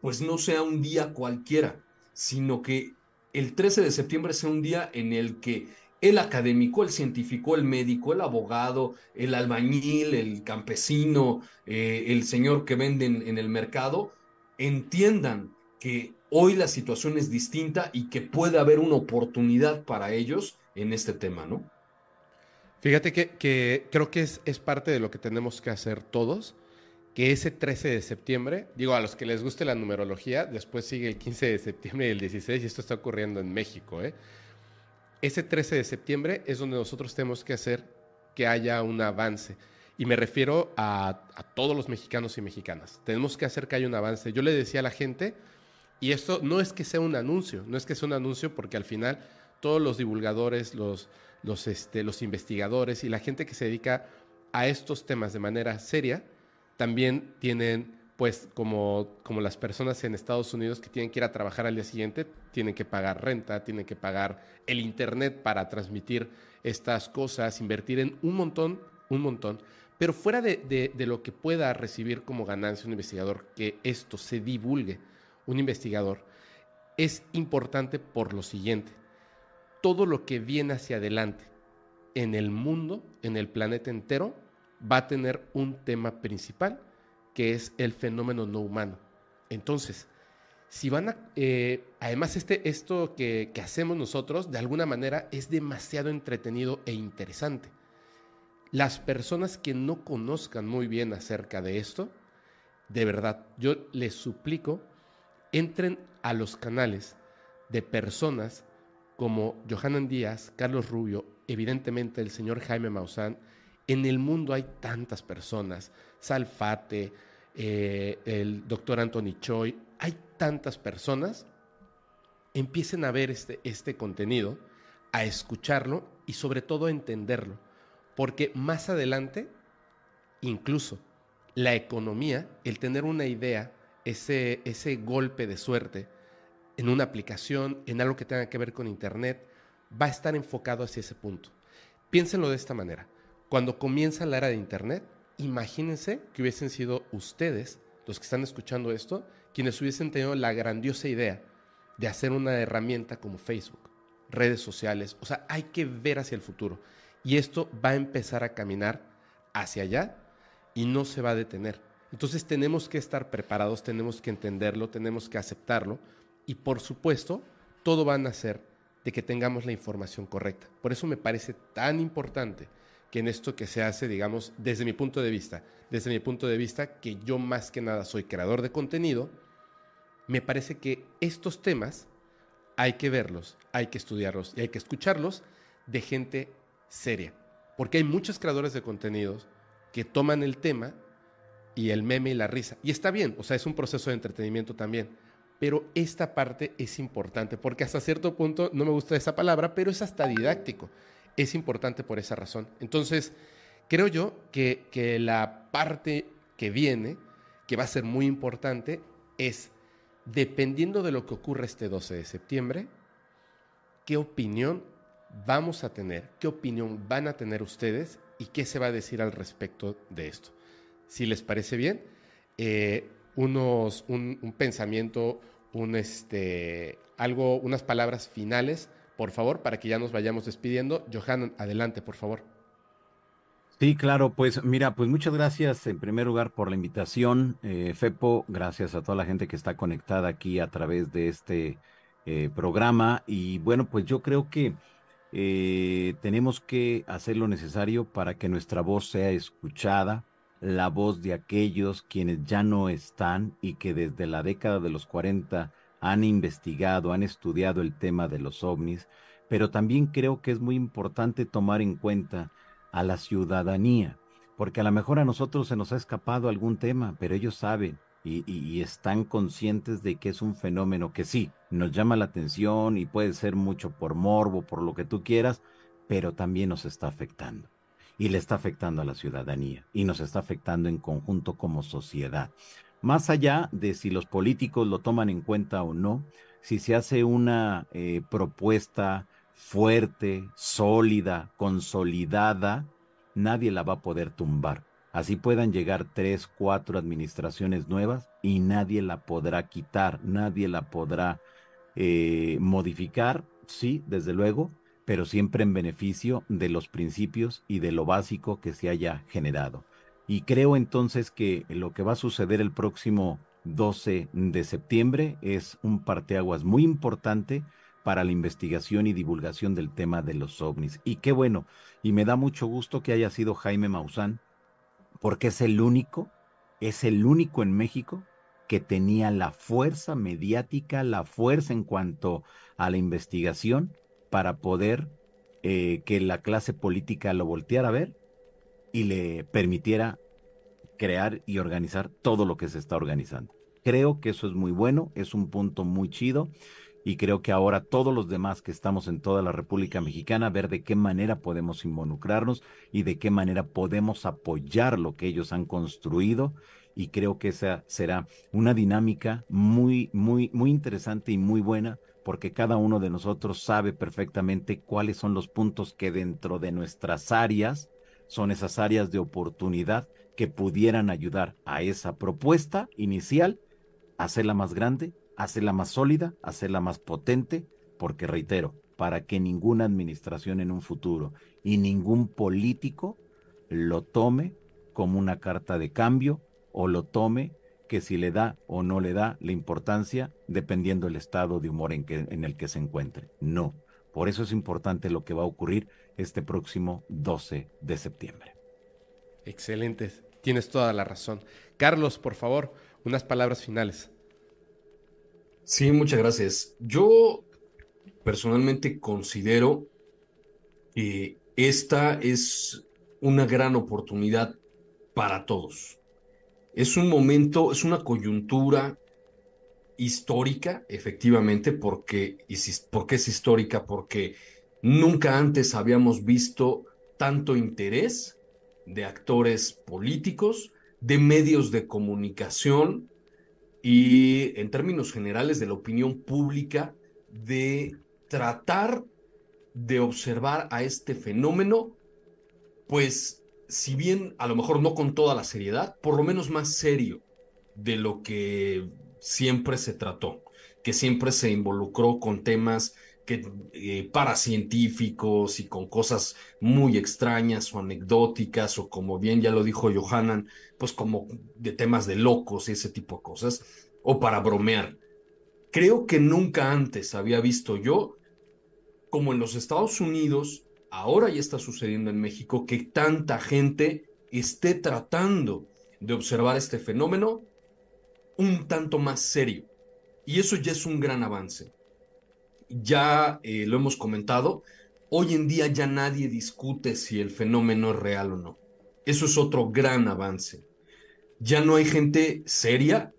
pues no sea un día cualquiera, sino que el trece de septiembre sea un día en el que el académico, el científico, el médico, el abogado, el albañil, el campesino, eh, el señor que vende en el mercado, entiendan que hoy la situación es distinta y que puede haber una oportunidad para ellos en este tema, ¿no? Fíjate que, que creo que es, es parte de lo que tenemos que hacer todos, que ese trece de septiembre, digo, a los que les guste la numerología, después sigue el quince de septiembre y el dieciséis, y esto está ocurriendo en México, ¿eh? Ese trece de septiembre es donde nosotros tenemos que hacer que haya un avance. Y me refiero a, a todos los mexicanos y mexicanas. Tenemos que hacer que haya un avance. Yo le decía a la gente... Y esto no es que sea un anuncio, no es que sea un anuncio, porque al final todos los divulgadores, los, los, este, los investigadores y la gente que se dedica a estos temas de manera seria, también tienen, pues, como, como las personas en Estados Unidos que tienen que ir a trabajar al día siguiente, tienen que pagar renta, tienen que pagar el internet para transmitir estas cosas, invertir en un montón, un montón. Pero fuera de, de, de lo que pueda recibir como ganancia un investigador, que esto se divulgue. Un investigador es importante por lo siguiente: todo lo que viene hacia adelante en el mundo, en el planeta entero, va a tener un tema principal, que es el fenómeno no humano. Entonces, si van a, eh, además este, esto que, que hacemos nosotros, de alguna manera es demasiado entretenido e interesante. Las personas que no conozcan muy bien acerca de esto, de verdad, yo les suplico, entren a los canales de personas como Yohanan Díaz, Carlos Rubio, evidentemente el señor Jaime Maussan. En el mundo hay tantas personas, Salfate, eh, el doctor Anthony Choi, hay tantas personas. Empiecen a ver este, este contenido, a escucharlo y sobre todo a entenderlo. Porque más adelante, incluso la economía, el tener una idea, ese, ese golpe de suerte en una aplicación, en algo que tenga que ver con Internet, va a estar enfocado hacia ese punto. Piénsenlo de esta manera. Cuando comienza la era de Internet, imagínense que hubiesen sido ustedes, los que están escuchando esto, quienes hubiesen tenido la grandiosa idea de hacer una herramienta como Facebook, redes sociales. O sea, hay que ver hacia el futuro. Y esto va a empezar a caminar hacia allá y no se va a detener. Entonces tenemos que estar preparados, tenemos que entenderlo, tenemos que aceptarlo y por supuesto todo va a nacer de que tengamos la información correcta. Por eso me parece tan importante que en esto que se hace, digamos, desde mi punto de vista, desde mi punto de vista que yo más que nada soy creador de contenido, me parece que estos temas hay que verlos, hay que estudiarlos y hay que escucharlos de gente seria, porque hay muchos creadores de contenidos que toman el tema y el meme y la risa, y está bien, o sea, es un proceso de entretenimiento también, pero esta parte es importante, porque hasta cierto punto, no me gusta esa palabra, pero es hasta didáctico, es importante por esa razón. Entonces, creo yo que, que la parte que viene, que va a ser muy importante, es, dependiendo de lo que ocurra este doce de septiembre, ¿qué opinión vamos a tener? ¿Qué opinión van a tener ustedes? ¿Y qué se va a decir al respecto de esto? Si les parece bien, eh, unos, un, un pensamiento, un, este, algo, unas palabras finales, por favor, para que ya nos vayamos despidiendo. Yohanan, adelante, por favor. Sí, claro, pues mira, pues muchas gracias en primer lugar por la invitación, eh, Fepo, gracias a toda la gente que está conectada aquí a través de este eh, programa. Y bueno, pues yo creo que Eh, tenemos que hacer lo necesario para que nuestra voz sea escuchada, la voz de aquellos quienes ya no están y que desde la década de los cuarenta han investigado, han estudiado el tema de los ovnis, pero también creo que es muy importante tomar en cuenta a la ciudadanía, porque a lo mejor a nosotros se nos ha escapado algún tema, pero ellos saben y, y, y están conscientes de que es un fenómeno que sí, nos llama la atención y puede ser mucho por morbo, por lo que tú quieras, pero también nos está afectando. Y le está afectando a la ciudadanía y nos está afectando en conjunto como sociedad. Más allá de si los políticos lo toman en cuenta o no, si se hace una eh, propuesta fuerte, sólida, consolidada, nadie la va a poder tumbar. Así puedan llegar tres, cuatro administraciones nuevas y nadie la podrá quitar, nadie la podrá Eh, modificar, sí, desde luego, pero siempre en beneficio de los principios y de lo básico que se haya generado. Y creo entonces que lo que va a suceder el próximo doce de septiembre es un parteaguas muy importante para la investigación y divulgación del tema de los ovnis. Y qué bueno, y me da mucho gusto que haya sido Jaime Maussan, porque es el único, es el único en México que tenía la fuerza mediática, la fuerza en cuanto a la investigación para poder eh, que la clase política lo volteara a ver y le permitiera crear y organizar todo lo que se está organizando. Creo que eso es muy bueno, es un punto muy chido y creo que ahora todos los demás que estamos en toda la República Mexicana ver de qué manera podemos involucrarnos y de qué manera podemos apoyar lo que ellos han construido. Y creo que esa será una dinámica muy, muy, muy interesante y muy buena, porque cada uno de nosotros sabe perfectamente cuáles son los puntos que dentro de nuestras áreas son esas áreas de oportunidad que pudieran ayudar a esa propuesta inicial, hacerla más grande, hacerla más sólida, hacerla más potente, porque reitero, para que ninguna administración en un futuro y ningún político lo tome como una carta de cambio, o lo tome, que si le da o no le da la importancia, dependiendo del estado de humor en, que, en el que se encuentre. No, por eso es importante lo que va a ocurrir este próximo doce de septiembre. Excelente, tienes toda la razón. Carlos, por favor, unas palabras finales. Sí, muchas gracias. Yo personalmente considero que esta es una gran oportunidad para todos. Es un momento, es una coyuntura histórica, efectivamente, porque, porque es histórica, porque nunca antes habíamos visto tanto interés de actores políticos, de medios de comunicación y, en términos generales, de la opinión pública, de tratar de observar a este fenómeno, pues, si bien a lo mejor no con toda la seriedad, por lo menos más serio de lo que siempre se trató, que siempre se involucró con temas que, eh, paracientíficos y con cosas muy extrañas o anecdóticas, o como bien ya lo dijo Yohanan, pues como de temas de locos y ese tipo de cosas, o para bromear. Creo que nunca antes había visto yo, como en los Estados Unidos, ahora ya está sucediendo en México, que tanta gente esté tratando de observar este fenómeno un tanto más serio. Y eso ya es un gran avance. Ya eh, lo hemos comentado, hoy en día ya nadie discute si el fenómeno es real o no. Eso es otro gran avance. Ya no hay gente seria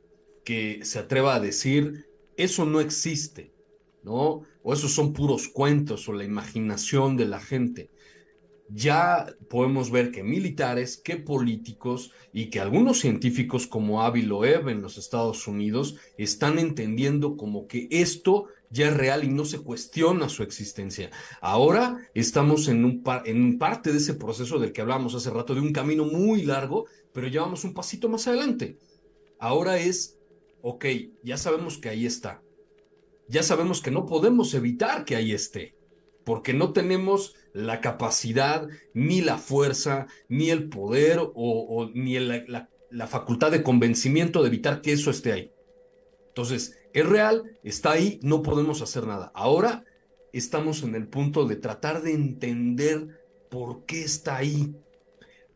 que se atreva a decir, eso no existe, ¿no? O esos son puros cuentos o la imaginación de la gente. Ya podemos ver que militares, que políticos y que algunos científicos como Avi Loeb en los Estados Unidos están entendiendo como que esto ya es real y no se cuestiona su existencia. Ahora estamos en, un par- en parte de ese proceso del que hablábamos hace rato, de un camino muy largo, pero ya vamos un pasito más adelante. Ahora es, ok, ya sabemos que ahí está. Ya sabemos que no podemos evitar que ahí esté, porque no tenemos la capacidad, ni la fuerza, ni el poder o, o ni el, la, la facultad de convencimiento de evitar que eso esté ahí. Entonces, es real, está ahí, no podemos hacer nada. Ahora estamos en el punto de tratar de entender por qué está ahí,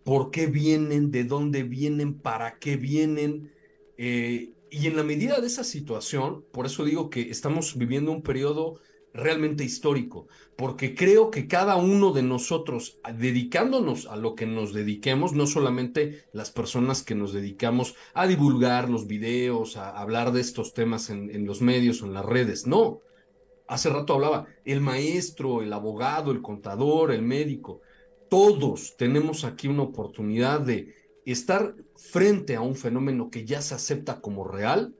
por qué vienen, de dónde vienen, para qué vienen. Eh, y en la medida de esa situación, por eso digo que estamos viviendo un periodo realmente histórico, porque creo que cada uno de nosotros, dedicándonos a lo que nos dediquemos, no solamente las personas que nos dedicamos a divulgar los videos, a hablar de estos temas en, en los medios o en las redes, no. Hace rato hablaba, el maestro, el abogado, el contador, el médico, todos tenemos aquí una oportunidad de estar frente a un fenómeno que ya se acepta como real.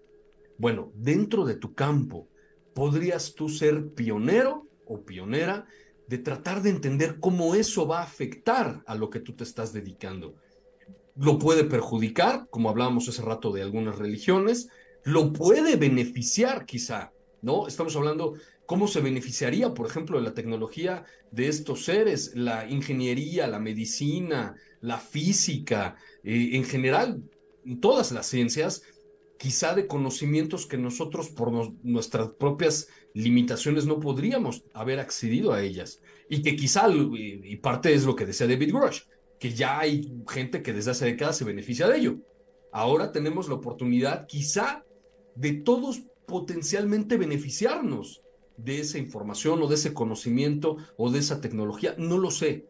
Bueno, dentro de tu campo, podrías tú ser pionero o pionera de tratar de entender cómo eso va a afectar a lo que tú te estás dedicando. Lo puede perjudicar, como hablábamos hace rato de algunas religiones, lo puede beneficiar quizá, ¿no? Estamos hablando cómo se beneficiaría, por ejemplo, de la tecnología de estos seres, la ingeniería, la medicina, la física, eh, en general, todas las ciencias, quizá de conocimientos que nosotros por nos, nuestras propias limitaciones no podríamos haber accedido a ellas. Y que quizá, y parte es lo que decía David Rush, que ya hay gente que desde hace décadas se beneficia de ello. Ahora tenemos la oportunidad quizá de todos potencialmente beneficiarnos de esa información o de ese conocimiento o de esa tecnología, no lo sé.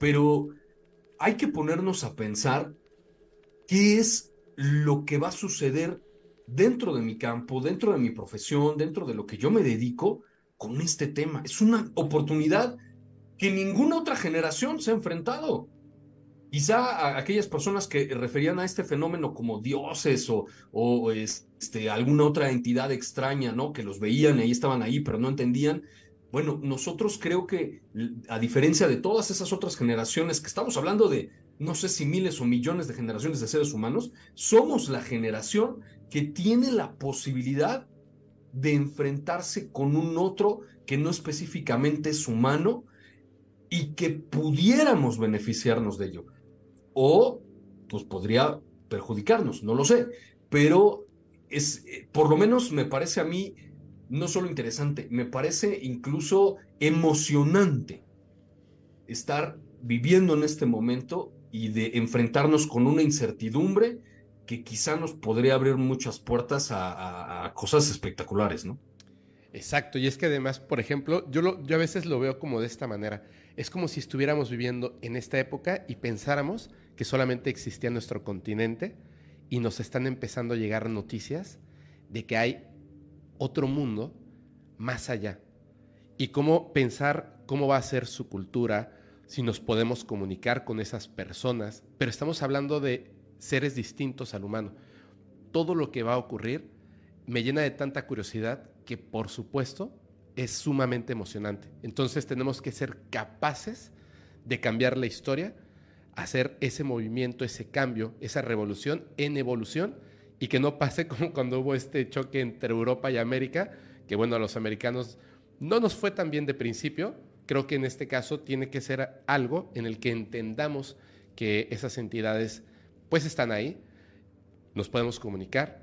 Pero hay que ponernos a pensar qué es lo que va a suceder dentro de mi campo, dentro de mi profesión, dentro de lo que yo me dedico con este tema. Es una oportunidad que ninguna otra generación se ha enfrentado. Quizá a aquellas personas que referían a este fenómeno como dioses o, o este, alguna otra entidad extraña, ¿no? Que los veían y ahí estaban ahí, pero no entendían. Bueno, nosotros creo que, a diferencia de todas esas otras generaciones que estamos hablando de, no sé si miles o millones de generaciones de seres humanos, somos la generación que tiene la posibilidad de enfrentarse con un otro que no específicamente es humano y que pudiéramos beneficiarnos de ello. O, pues podría perjudicarnos, no lo sé. Pero es, por lo menos me parece a mí, no solo interesante, me parece incluso emocionante estar viviendo en este momento y de enfrentarnos con una incertidumbre que quizá nos podría abrir muchas puertas a, a, a cosas espectaculares, ¿no? Exacto, y es que además, por ejemplo, yo, lo, yo a veces lo veo como de esta manera. Es como si estuviéramos viviendo en esta época y pensáramos que solamente existía nuestro continente y nos están empezando a llegar noticias de que hay otro mundo más allá. Y cómo pensar cómo va a ser su cultura, si nos podemos comunicar con esas personas. Pero estamos hablando de seres distintos al humano. Todo lo que va a ocurrir me llena de tanta curiosidad que por supuesto es sumamente emocionante. Entonces tenemos que ser capaces de cambiar la historia, hacer ese movimiento, ese cambio, esa revolución en evolución, y que no pase como cuando hubo este choque entre Europa y América, que bueno, a los americanos no nos fue tan bien de principio. Creo que en este caso tiene que ser algo en el que entendamos que esas entidades pues están ahí, nos podemos comunicar,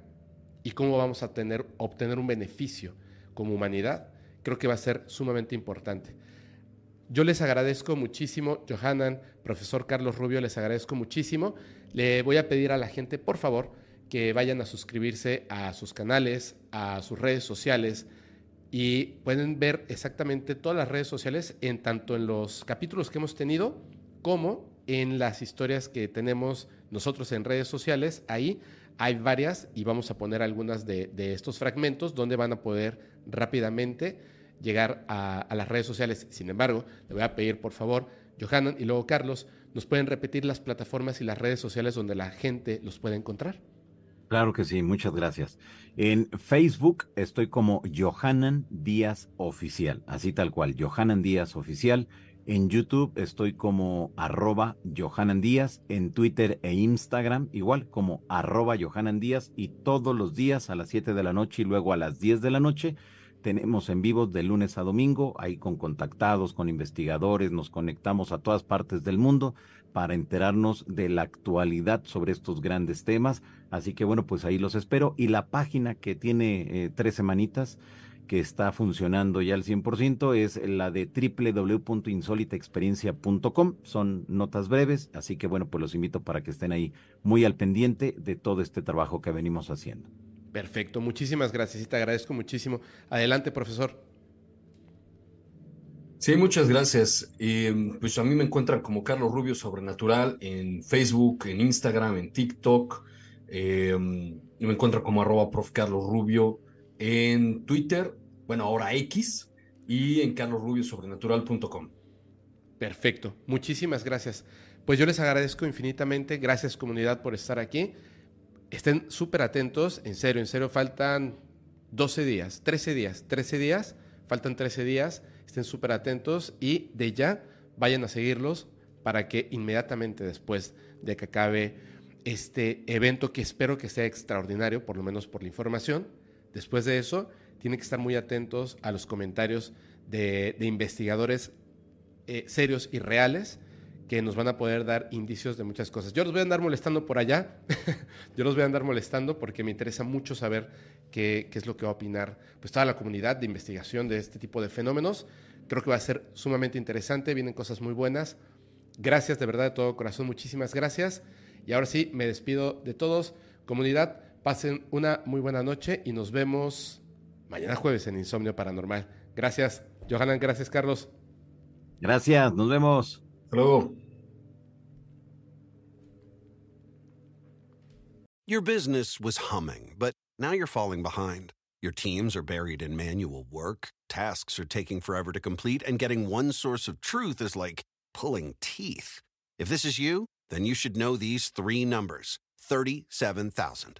y cómo vamos a tener, obtener un beneficio como humanidad. Creo que va a ser sumamente importante. Yo les agradezco muchísimo, Yohanan, profesor Carlos Rubio, les agradezco muchísimo. Le voy a pedir a la gente, por favor, que vayan a suscribirse a sus canales, a sus redes sociales, y pueden ver exactamente todas las redes sociales, en tanto en los capítulos que hemos tenido, como en las historias que tenemos nosotros en redes sociales. Ahí hay varias, y vamos a poner algunas de, de estos fragmentos donde van a poder rápidamente llegar a, a las redes sociales. Sin embargo, le voy a pedir, por favor, Yohanan y luego Carlos, ¿nos pueden repetir las plataformas y las redes sociales donde la gente los puede encontrar? Claro que sí, muchas gracias. En Facebook estoy como Yohanan Díaz Oficial, así tal cual, Yohanan Díaz Oficial. En YouTube estoy como arroba Yohanan Díaz, en Twitter e Instagram igual como arroba Yohanan Díaz, y todos los días a las siete de la noche y luego a las diez de la noche tenemos en vivo de lunes a domingo, ahí con contactados, con investigadores, nos conectamos a todas partes del mundo para enterarnos de la actualidad sobre estos grandes temas. Así que bueno, pues ahí los espero, y la página que tiene eh, tres semanitas, que está funcionando ya al cien por ciento, es la de doble u doble u doble u punto insólita experiencia punto com. Son notas breves, así que bueno, pues los invito para que estén ahí muy al pendiente de todo este trabajo que venimos haciendo. Perfecto, muchísimas gracias y te agradezco muchísimo. Adelante, profesor. Sí, muchas gracias. Eh, pues a mí me encuentran como Carlos Rubio Sobrenatural en Facebook, en Instagram, en TikTok. Eh, me encuentran como arroba prof Carlos Rubio en Twitter, bueno, ahora X, y en carlos rubio sobrenatural punto com. Perfecto, muchísimas gracias. Pues yo les agradezco infinitamente, gracias comunidad por estar aquí. Estén súper atentos, en serio, en serio, faltan doce días, trece días, trece días, faltan trece días, estén súper atentos, y de ya vayan a seguirlos para que inmediatamente después de que acabe este evento, que espero que sea extraordinario, por lo menos por la información, después de eso, tienen que estar muy atentos a los comentarios de, de investigadores eh, serios y reales que nos van a poder dar indicios de muchas cosas. Yo los voy a andar molestando por allá, yo los voy a andar molestando porque me interesa mucho saber qué, qué es lo que va a opinar pues, toda la comunidad de investigación de este tipo de fenómenos. Creo que va a ser sumamente interesante, vienen cosas muy buenas. Gracias de verdad de todo corazón, muchísimas gracias. Y ahora sí, me despido de todos. Comunidad, pasen una muy buena noche y nos vemos mañana jueves en Insomnio Paranormal. Gracias, Yohanan. Gracias, Carlos. Gracias, nos vemos. Hasta luego. Your business was humming, but now you're falling behind. Your teams are buried in manual work. Tasks are taking forever to complete, and getting one source of truth is like pulling teeth. If this is you, then you should know these three numbers. thirty-seven thousand.